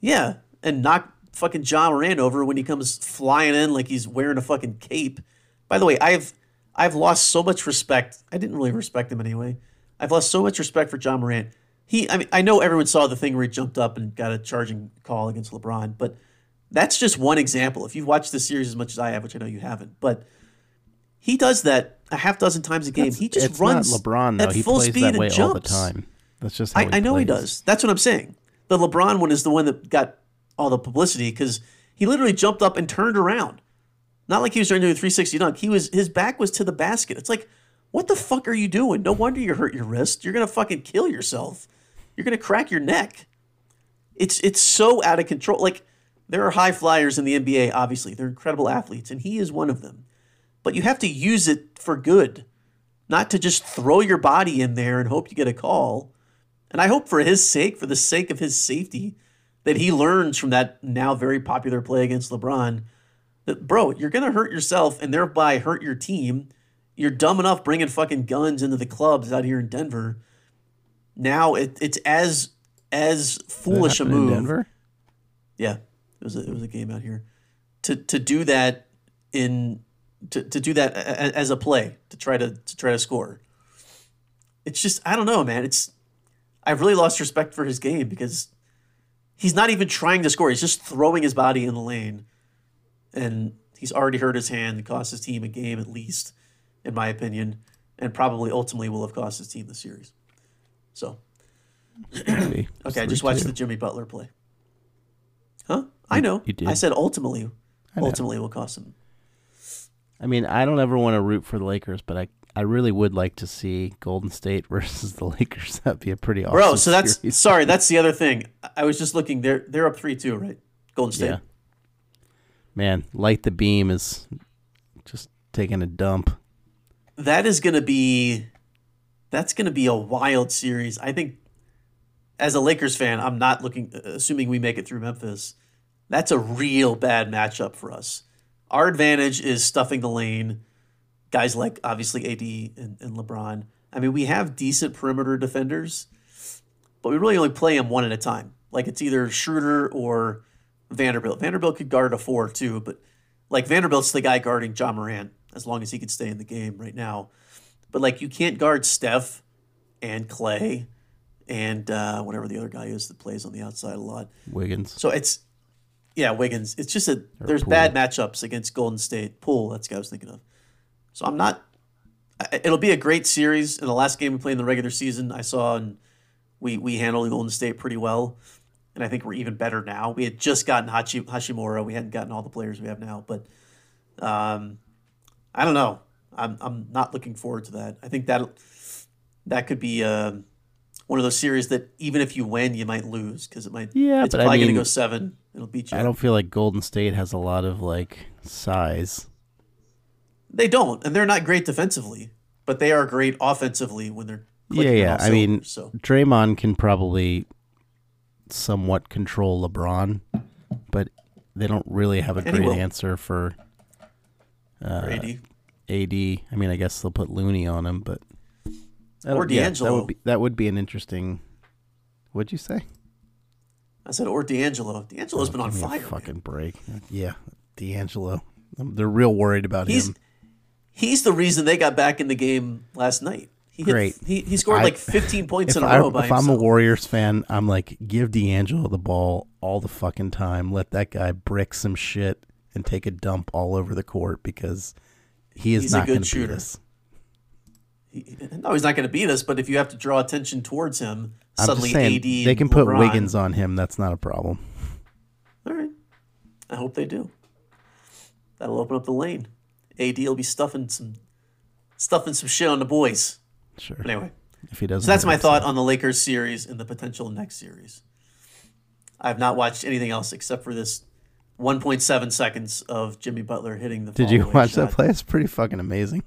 Yeah, and knock fucking Ja Morant over when he comes flying in like he's wearing a fucking cape. By the way, I've lost so much respect. I didn't really respect him anyway. I've lost so much respect for Ja Morant. I know everyone saw the thing where he jumped up and got a charging call against LeBron, but that's just one example. If you've watched the series as much as I have, which I know you haven't, but he does that a half dozen times a game. He just runs LeBron, though. At full speed that way and jumps all the time. That's just how I know he does. That's what I'm saying. The LeBron one is the one that got all the publicity because he literally jumped up and turned around. Not like he was trying to do a 360 dunk. His back was to the basket. It's like, what the fuck are you doing? No wonder you hurt your wrist. You're going to fucking kill yourself. You're going to crack your neck. It's so out of control. Like, there are high flyers in the NBA, obviously. They're incredible athletes, and he is one of them. But you have to use it for good, not to just throw your body in there and hope you get a call. And I hope for his sake, for the sake of his safety, that he learns from that now very popular play against LeBron that, bro, you're going to hurt yourself and thereby hurt your team. You're dumb enough bringing fucking guns into the clubs out here in Denver. Now it's as foolish a move. In Denver? Yeah, it was a game out here to do that to do that as a play to try to score. It's just, I don't know, man. I've really lost respect for his game because he's not even trying to score. He's just throwing his body in the lane, and he's already hurt his hand and cost his team a game at least, in my opinion, and probably ultimately will have cost his team the series. So, okay, I just watched the Jimmy Butler play. Huh? I know. You did. I said ultimately will cost him. I mean, I don't ever want to root for the Lakers, but I really would like to see Golden State versus the Lakers. That'd be a pretty awesome series. That's the other thing. I was just looking. They're up 3-2, right? Golden State. Yeah. Man, Light the Beam is just taking a dump. That's going to be a wild series. I think as a Lakers fan, I'm not assuming we make it through Memphis. That's a real bad matchup for us. Our advantage is stuffing the lane. Guys like, obviously, AD and LeBron. I mean, we have decent perimeter defenders, but we really only play them one at a time. Like, it's either Schroeder or Vanderbilt. Vanderbilt could guard a 4 too, but, like, Vanderbilt's the guy guarding Ja Morant as long as he can stay in the game right now. But, like, you can't guard Steph and Clay and whatever the other guy is that plays on the outside a lot. Wiggins. So it's – yeah, Wiggins. It's just there's bad matchups against Golden State. Poole, that's the guy I was thinking of. So I'm not – it'll be a great series. In the last game we played in the regular season, I saw, and we handled Golden State pretty well, and I think we're even better now. We had just gotten Hachimura. We hadn't gotten all the players we have now. But I don't know. I'm not looking forward to that. I think that could be one of those series that even if you win, you might lose because it might – yeah, it's probably going to go 7. It'll beat you. I don't feel like Golden State has a lot of, like, size. They don't, and they're not great defensively, but they are great offensively when they're clicking. Yeah. I mean, so Draymond can probably somewhat control LeBron, but they don't really have a great answer for AD. I mean, I guess they'll put Looney on him, but or D'Angelo. Yeah, that would be an interesting. What'd you say? I said or D'Angelo. D'Angelo's been on fire. Fucking man. Break. Yeah, D'Angelo. They're real worried about him. He's the reason they got back in the game last night. He scored like 15 points in a row by himself. If I'm a Warriors fan, I'm like, give D'Angelo the ball all the fucking time. Let that guy brick some shit and take a dump all over the court because he's not going to beat us. No, he's not going to beat us, but if you have to draw attention towards him, I'm suddenly just saying, AD they can put LeBron. Wiggins on him. That's not a problem. All right. I hope they do. That'll open up the lane. AD will be stuffing some shit on the boys. Sure. But anyway, if he doesn't, so that's my thought on the Lakers series and the potential next series. I've not watched anything else except for this 1.7 seconds of Jimmy Butler hitting the. Did you watch that play? It's pretty fucking amazing.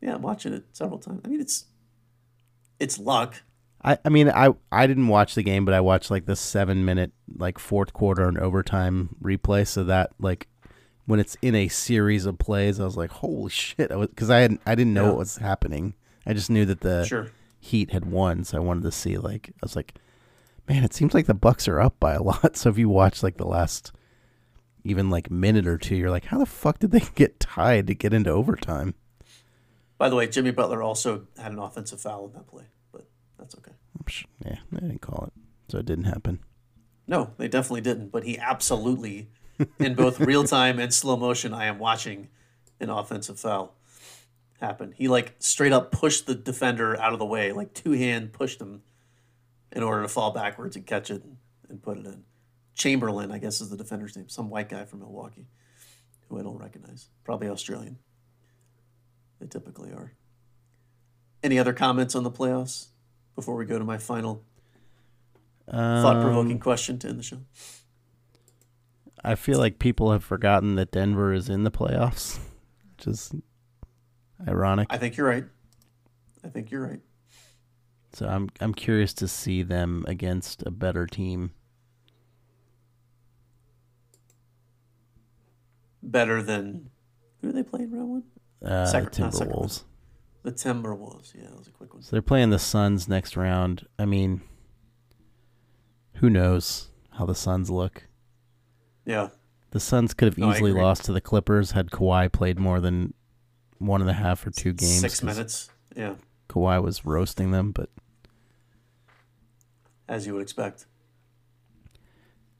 Yeah, I'm watching it several times. I mean, it's luck. I mean, I didn't watch the game, but I watched like the 7-minute like fourth quarter and overtime replay, so that like. When it's in a series of plays, I was like, holy shit. Because I didn't know what was happening. I just knew that the Heat had won, so I wanted to see. Like I was like, man, it seems like the Bucks are up by a lot. So if you watch like the last even like minute or two, you're like, how the fuck did they get tied to get into overtime? By the way, Jimmy Butler also had an offensive foul in that play, but that's okay. Yeah, they didn't call it, so it didn't happen. No, they definitely didn't, but he absolutely... in both real time and slow motion, I am watching an offensive foul happen. He like straight up pushed the defender out of the way, like two hand pushed him in order to fall backwards and catch it and put it in. Chamberlain, I guess, is the defender's name. Some white guy from Milwaukee who I don't recognize. Probably Australian. They typically are. Any other comments on the playoffs before we go to my final thought-provoking question to end the show? I feel like people have forgotten that Denver is in the playoffs, which is ironic. I think you're right. So I'm curious to see them against a better team. better than who are they playing round one? Timberwolves. The Timberwolves. Yeah, that was a quick one. So they're playing the Suns next round. I mean, who knows how the Suns look? Yeah. The Suns could have easily lost to the Clippers had Kawhi played more than 1.5 or 2 games. 6 minutes. Yeah. Kawhi was roasting them, but as you would expect.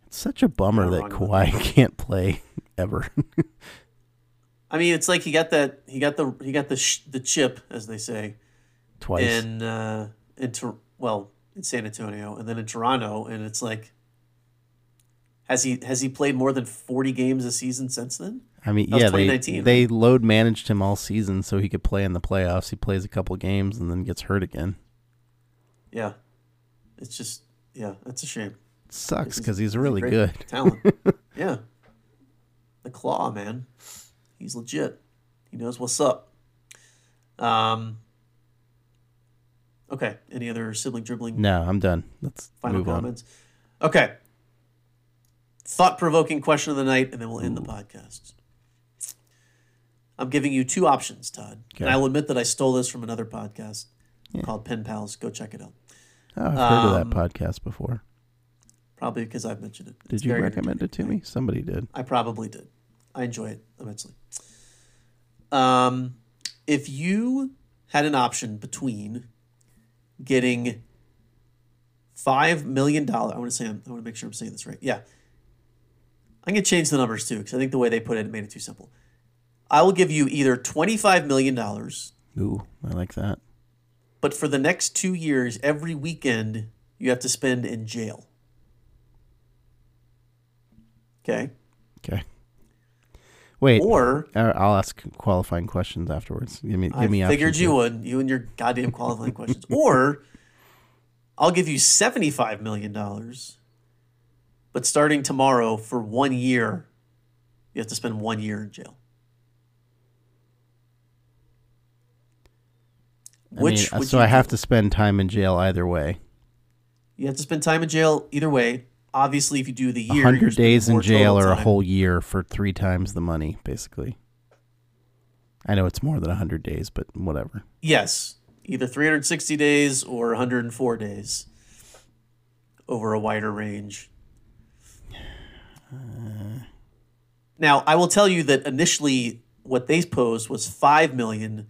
It's such a bummer that Kawhi can't play ever. I mean, it's like he got the chip, as they say, twice in San Antonio and then in Toronto, and it's like, has he played more than 40 games a season since then? I mean, that they load managed him all season so he could play in the playoffs. He plays a couple games and then gets hurt again. Yeah, it's just that's a shame. It sucks because he's really good talent. Yeah, the Claw, man. He's legit. He knows what's up. Okay. Any other sibling dribbling? No, I'm done. Let's final move comments. On. Okay. Thought-provoking question of the night, and then we'll end the podcast. I'm giving you 2 options, Todd. Okay. And I will admit that I stole this from another podcast called Pen Pals. Go check it out. Oh, I've heard of that podcast before. Probably because I've mentioned it. Did you recommend it to me? Somebody did. I probably did. I enjoy it immensely. If you had an option between getting $5 million, I want to make sure I'm saying this right. Yeah, I'm gonna change the numbers too because I think the way they put it made it too simple. I will give you either $25 million. Ooh, I like that. But for the next 2 years, every weekend you have to spend in jail. Okay. Okay. Wait, or I'll ask qualifying questions afterwards. Give me. I figured you would. You and your goddamn qualifying questions. Or I'll give you $75 million, but starting tomorrow for 1 year, you have to spend 1 year in jail. I have to spend time in jail either way. You have to spend time in jail either way. Obviously, if you do the year, 100 days in jail or a whole year for 3 times the money, basically. I know it's more than 100 days, but whatever. Yes, either 360 days or 104 days over a wider range. Now, I will tell you that initially what they posed was $5 million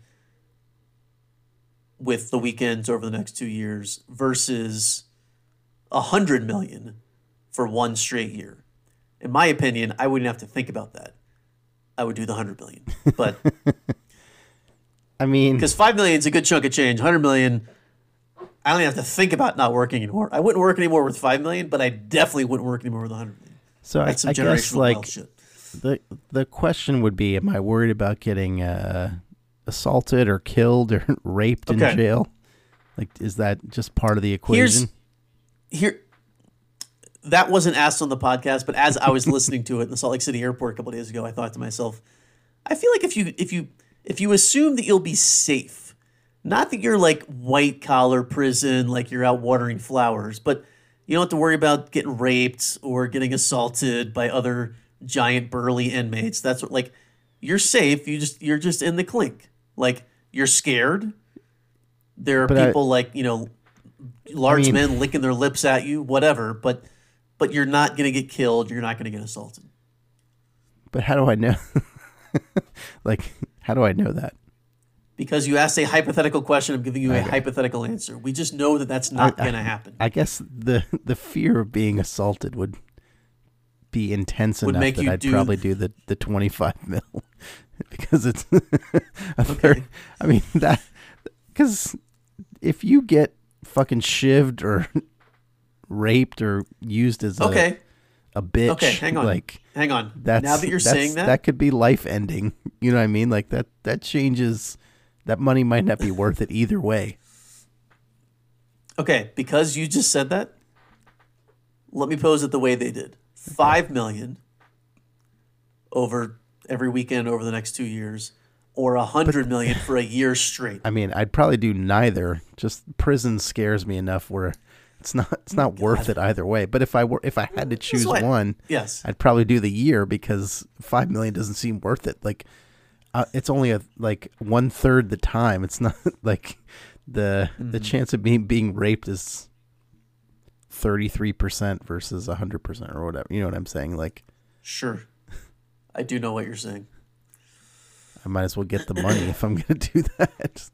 with the weekends over the next 2 years versus $100 million. For 1 straight year. In my opinion, I wouldn't have to think about that. I would do the $100 million. But I mean, because $5 million is a good chunk of change. $100 million, I don't even have to think about not working anymore. I wouldn't work anymore with $5 million, but I definitely wouldn't work anymore with $100 million. So that's some generational guess, like, shit. The question would be, am I worried about getting assaulted or killed or raped in jail? Like, is that just part of the equation? That wasn't asked on the podcast, but as I was listening to it in the Salt Lake City airport a couple days ago, I thought to myself, I feel like if you assume that you'll be safe, not that you're like white collar prison, like you're out watering flowers, but you don't have to worry about getting raped or getting assaulted by other giant burly inmates. That's what, like, you're safe. You're just in the clink. Like, you're scared. There are men licking their lips at you, whatever, but you're not going to get killed. You're not going to get assaulted. But how do I know? How do I know that? Because you asked a hypothetical question. I'm giving you a hypothetical answer. We just know that that's not going to happen. I guess the fear of being assaulted would be intense enough that I'd probably do the 25 mil. Because it's... Because if you get fucking shivved or... raped or used as a bitch. Okay, hang on. Hang on. Now that you're saying that could be life ending. You know what I mean? Like, that changes. That money might not be worth it either way. Okay, because you just said that, let me pose it the way they did. $5 million over every weekend over the next 2 years, or $100 million for a year straight. I mean, I'd probably do neither. Just prison scares me enough where It's not worth it either way. But if I had to choose one, yes, I'd probably do the year, because $5 million doesn't seem worth it. Like, it's only like 1/3 the time. It's not like the chance of being raped is 33% versus 100% or whatever. You know what I'm saying? Like, sure, I do know what you're saying. I might as well get the money if I'm going to do that.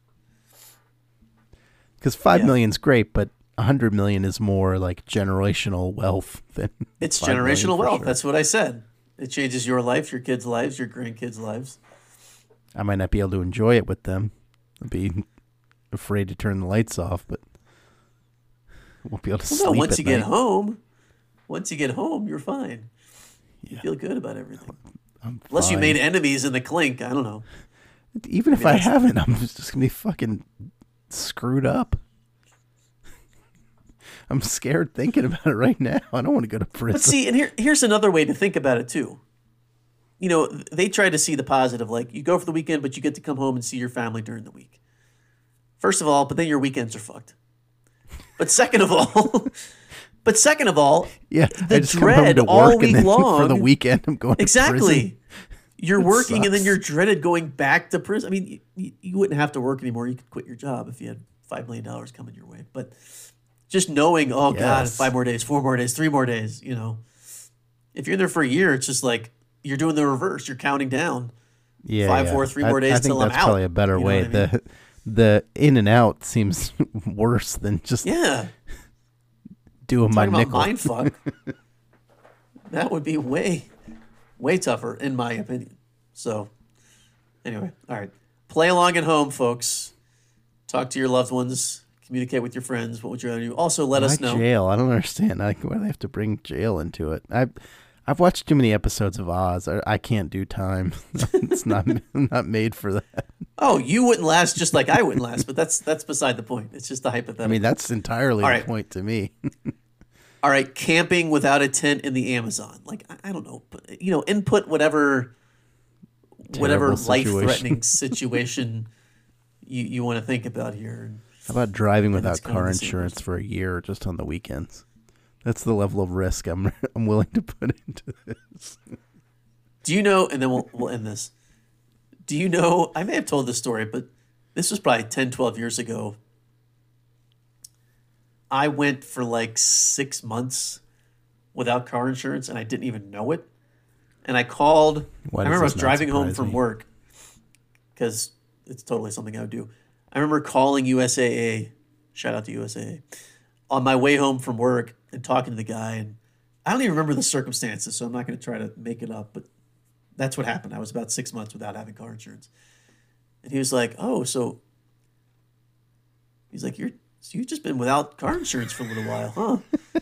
Because $5 million's great, but $100 million is more like generational wealth than it's generational wealth. Sure. That's what I said. It changes your life, your kids' lives, your grandkids' lives. I might not be able to enjoy it with them. I'd be afraid to turn the lights off, but I won't be able to sleep. No, once at you night. Get home, you're fine. Yeah. You feel good about everything. Unless you made enemies in the clink, I don't know. Even if I haven't, I'm just gonna be fucking screwed up. I'm scared thinking about it right now. I don't want to go to prison. But see, and here's another way to think about it too. You know, they try to see the positive. Like, you go for the weekend, but you get to come home and see your family during the week. First of all, but then your weekends are fucked. But second of all. Yeah, the dread all week long. For the weekend, I'm going to prison. Exactly. You're working and then you're dreaded going back to prison. I mean, you wouldn't have to work anymore. You could quit your job if you had $5 million coming your way. But just knowing, oh, yes. God, 5 more days, 4 more days, 3 more days, you know. If you're there for a year, it's just like you're doing the reverse. You're counting down. Yeah, 5, 4, 3 more days till I'm out. I think that's probably a better way. I mean? The in and out seems worse than just... Yeah. Doing my nickel. Mindfuck. That would be way, way tougher, in my opinion. So, anyway, all right. Play along at home, folks. Talk to your loved ones. Communicate with your friends. What would you rather do? Also, let us know. Jail. I don't understand. Why do they have to bring jail into it? I've watched too many episodes of Oz. I can't do time. It's not. I'm not made for that. Oh, you wouldn't last just like I wouldn't last, but that's beside the point. It's just a hypothetical. I mean, that's entirely the point to me. All right, camping without a tent in the Amazon. Like, I don't know, but, you know, input whatever life-threatening situation you want to think about here. How about driving without car insurance for a year, just on the weekends? That's the level of risk I'm willing to put into this. Do you know? And then we'll end this. Do you know? I may have told this story, but this was probably 10, 12 years ago. I went for like 6 months without car insurance, and I didn't even know it. And I called. I remember I was driving home from work, because it's totally something I would do. I remember calling USAA, shout out to USAA, on my way home from work and talking to the guy. And I don't even remember the circumstances, so I'm not going to try to make it up. But that's what happened. I was about 6 months without having car insurance. And he was like, oh, so he's like, you've just been without car insurance for a little while, huh?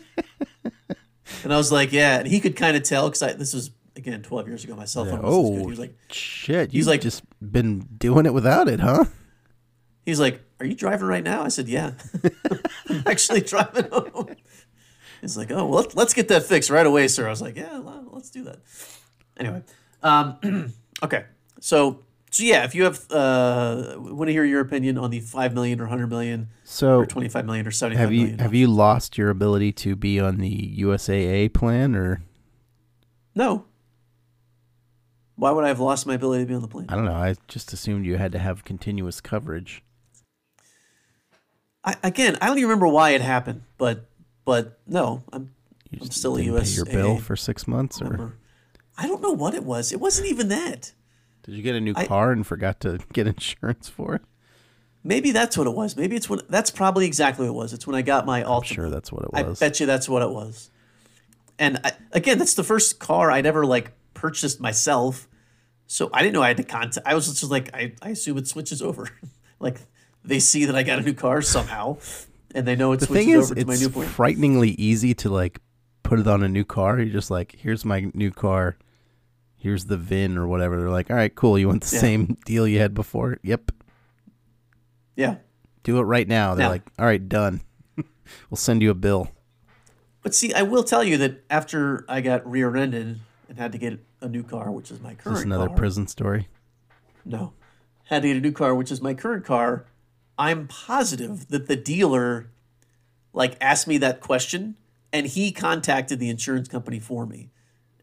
And I was like, yeah. And he could kind of tell, because this was, again, 12 years ago. My cell phone was good. He was like, shit, you've like, just been doing it without it, huh? He's like, are you driving right now? I said, yeah. I'm actually driving home. He's like, oh, well, let's get that fixed right away, sir. I was like, yeah, let's do that. Anyway. Okay. So yeah, if you want to hear your opinion on the 5 million or 100 million, or 25 million or 75 million. Have you lost your ability to be on the USAA plan, or? No. Why would I have lost my ability to be on the plan? I don't know. I just assumed you had to have continuous coverage. I don't even remember why it happened, but no, I'm still a USAA. Pay your bill for 6 months, or? I don't know what it was. It wasn't even that. Did you get a new car and forgot to get insurance for it? Maybe that's what it was. Maybe it's when that's probably exactly what it was. It's when I got my Altima. I'm sure that's what it was. I bet you that's what it was. And again, that's the first car I'd ever like purchased myself. So I didn't know I had to contact. I was just like, I assume it switches over. Like they see that I got a new car somehow, and they know it switches over to my new plan. It's frighteningly easy to like put it on a new car. You're just like, here's my new car. Here's the VIN or whatever. They're like, all right, cool. You want the same deal you had before? Yep. Yeah. Do it right now. They're like, all right, done. We'll send you a bill. But see, I will tell you that after I got rear-ended and had to get a new car, which is my current car. Is this another prison story? No. Had to get a new car, which is my current car. I'm positive that the dealer like asked me that question, and he contacted the insurance company for me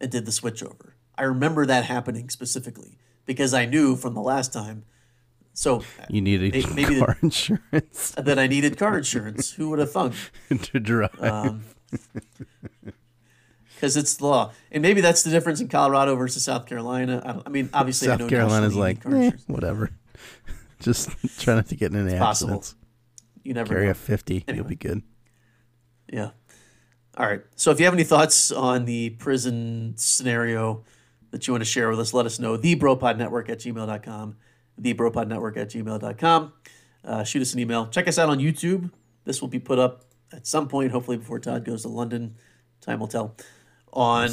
and did the switchover. I remember that happening specifically because I knew from the last time. So you needed maybe car insurance. That I needed car insurance. Who would have thunk? To drive. Because it's the law. And maybe that's the difference in Colorado versus South Carolina. Obviously, South Carolina's like, whatever. Just try not to get in any accidents. You never carry know. A 50. Anyway. You'll be good. Yeah. All right. So if you have any thoughts on the prison scenario that you want to share with us, let us know. TheBropodNetwork@gmail.com. TheBropodNetwork@gmail.com. Shoot us an email. Check us out on YouTube. This will be put up at some point, hopefully before Todd goes to London. Time will tell. On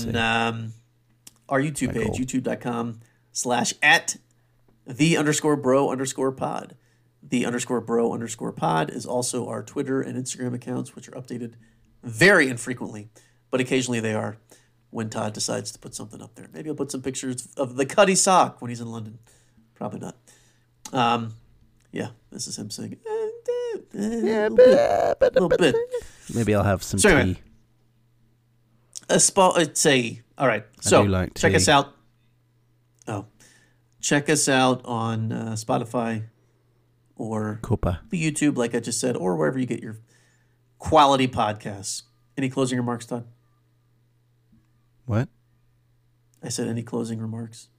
our YouTube page, youtube.com/@the_bro_pod. The_bro_pod is also our Twitter and Instagram accounts, which are updated very infrequently, but occasionally they are when Todd decides to put something up there. Maybe I'll put some pictures of the Cutty Sark when he's in London. Probably not. Yeah, this is him singing. A little bit. Maybe I'll have some tea. All right. So check us out. Check us out on Spotify or the YouTube, like I just said, or wherever you get your quality podcasts. Any closing remarks, Todd? What? I said any closing remarks.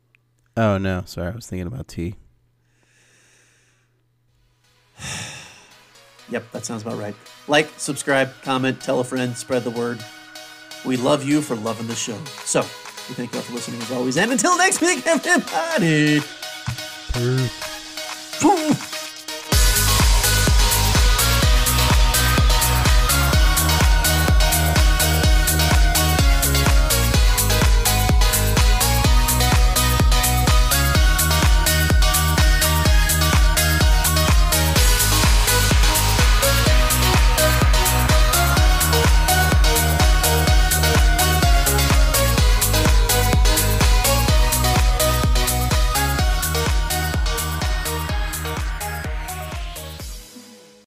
Oh, no. Sorry. I was thinking about tea. Yep, that sounds about right. Like, subscribe, comment, tell a friend, spread the word. We love you for loving the show. So, we thank you all for listening as always. And until next week, everybody. Peace.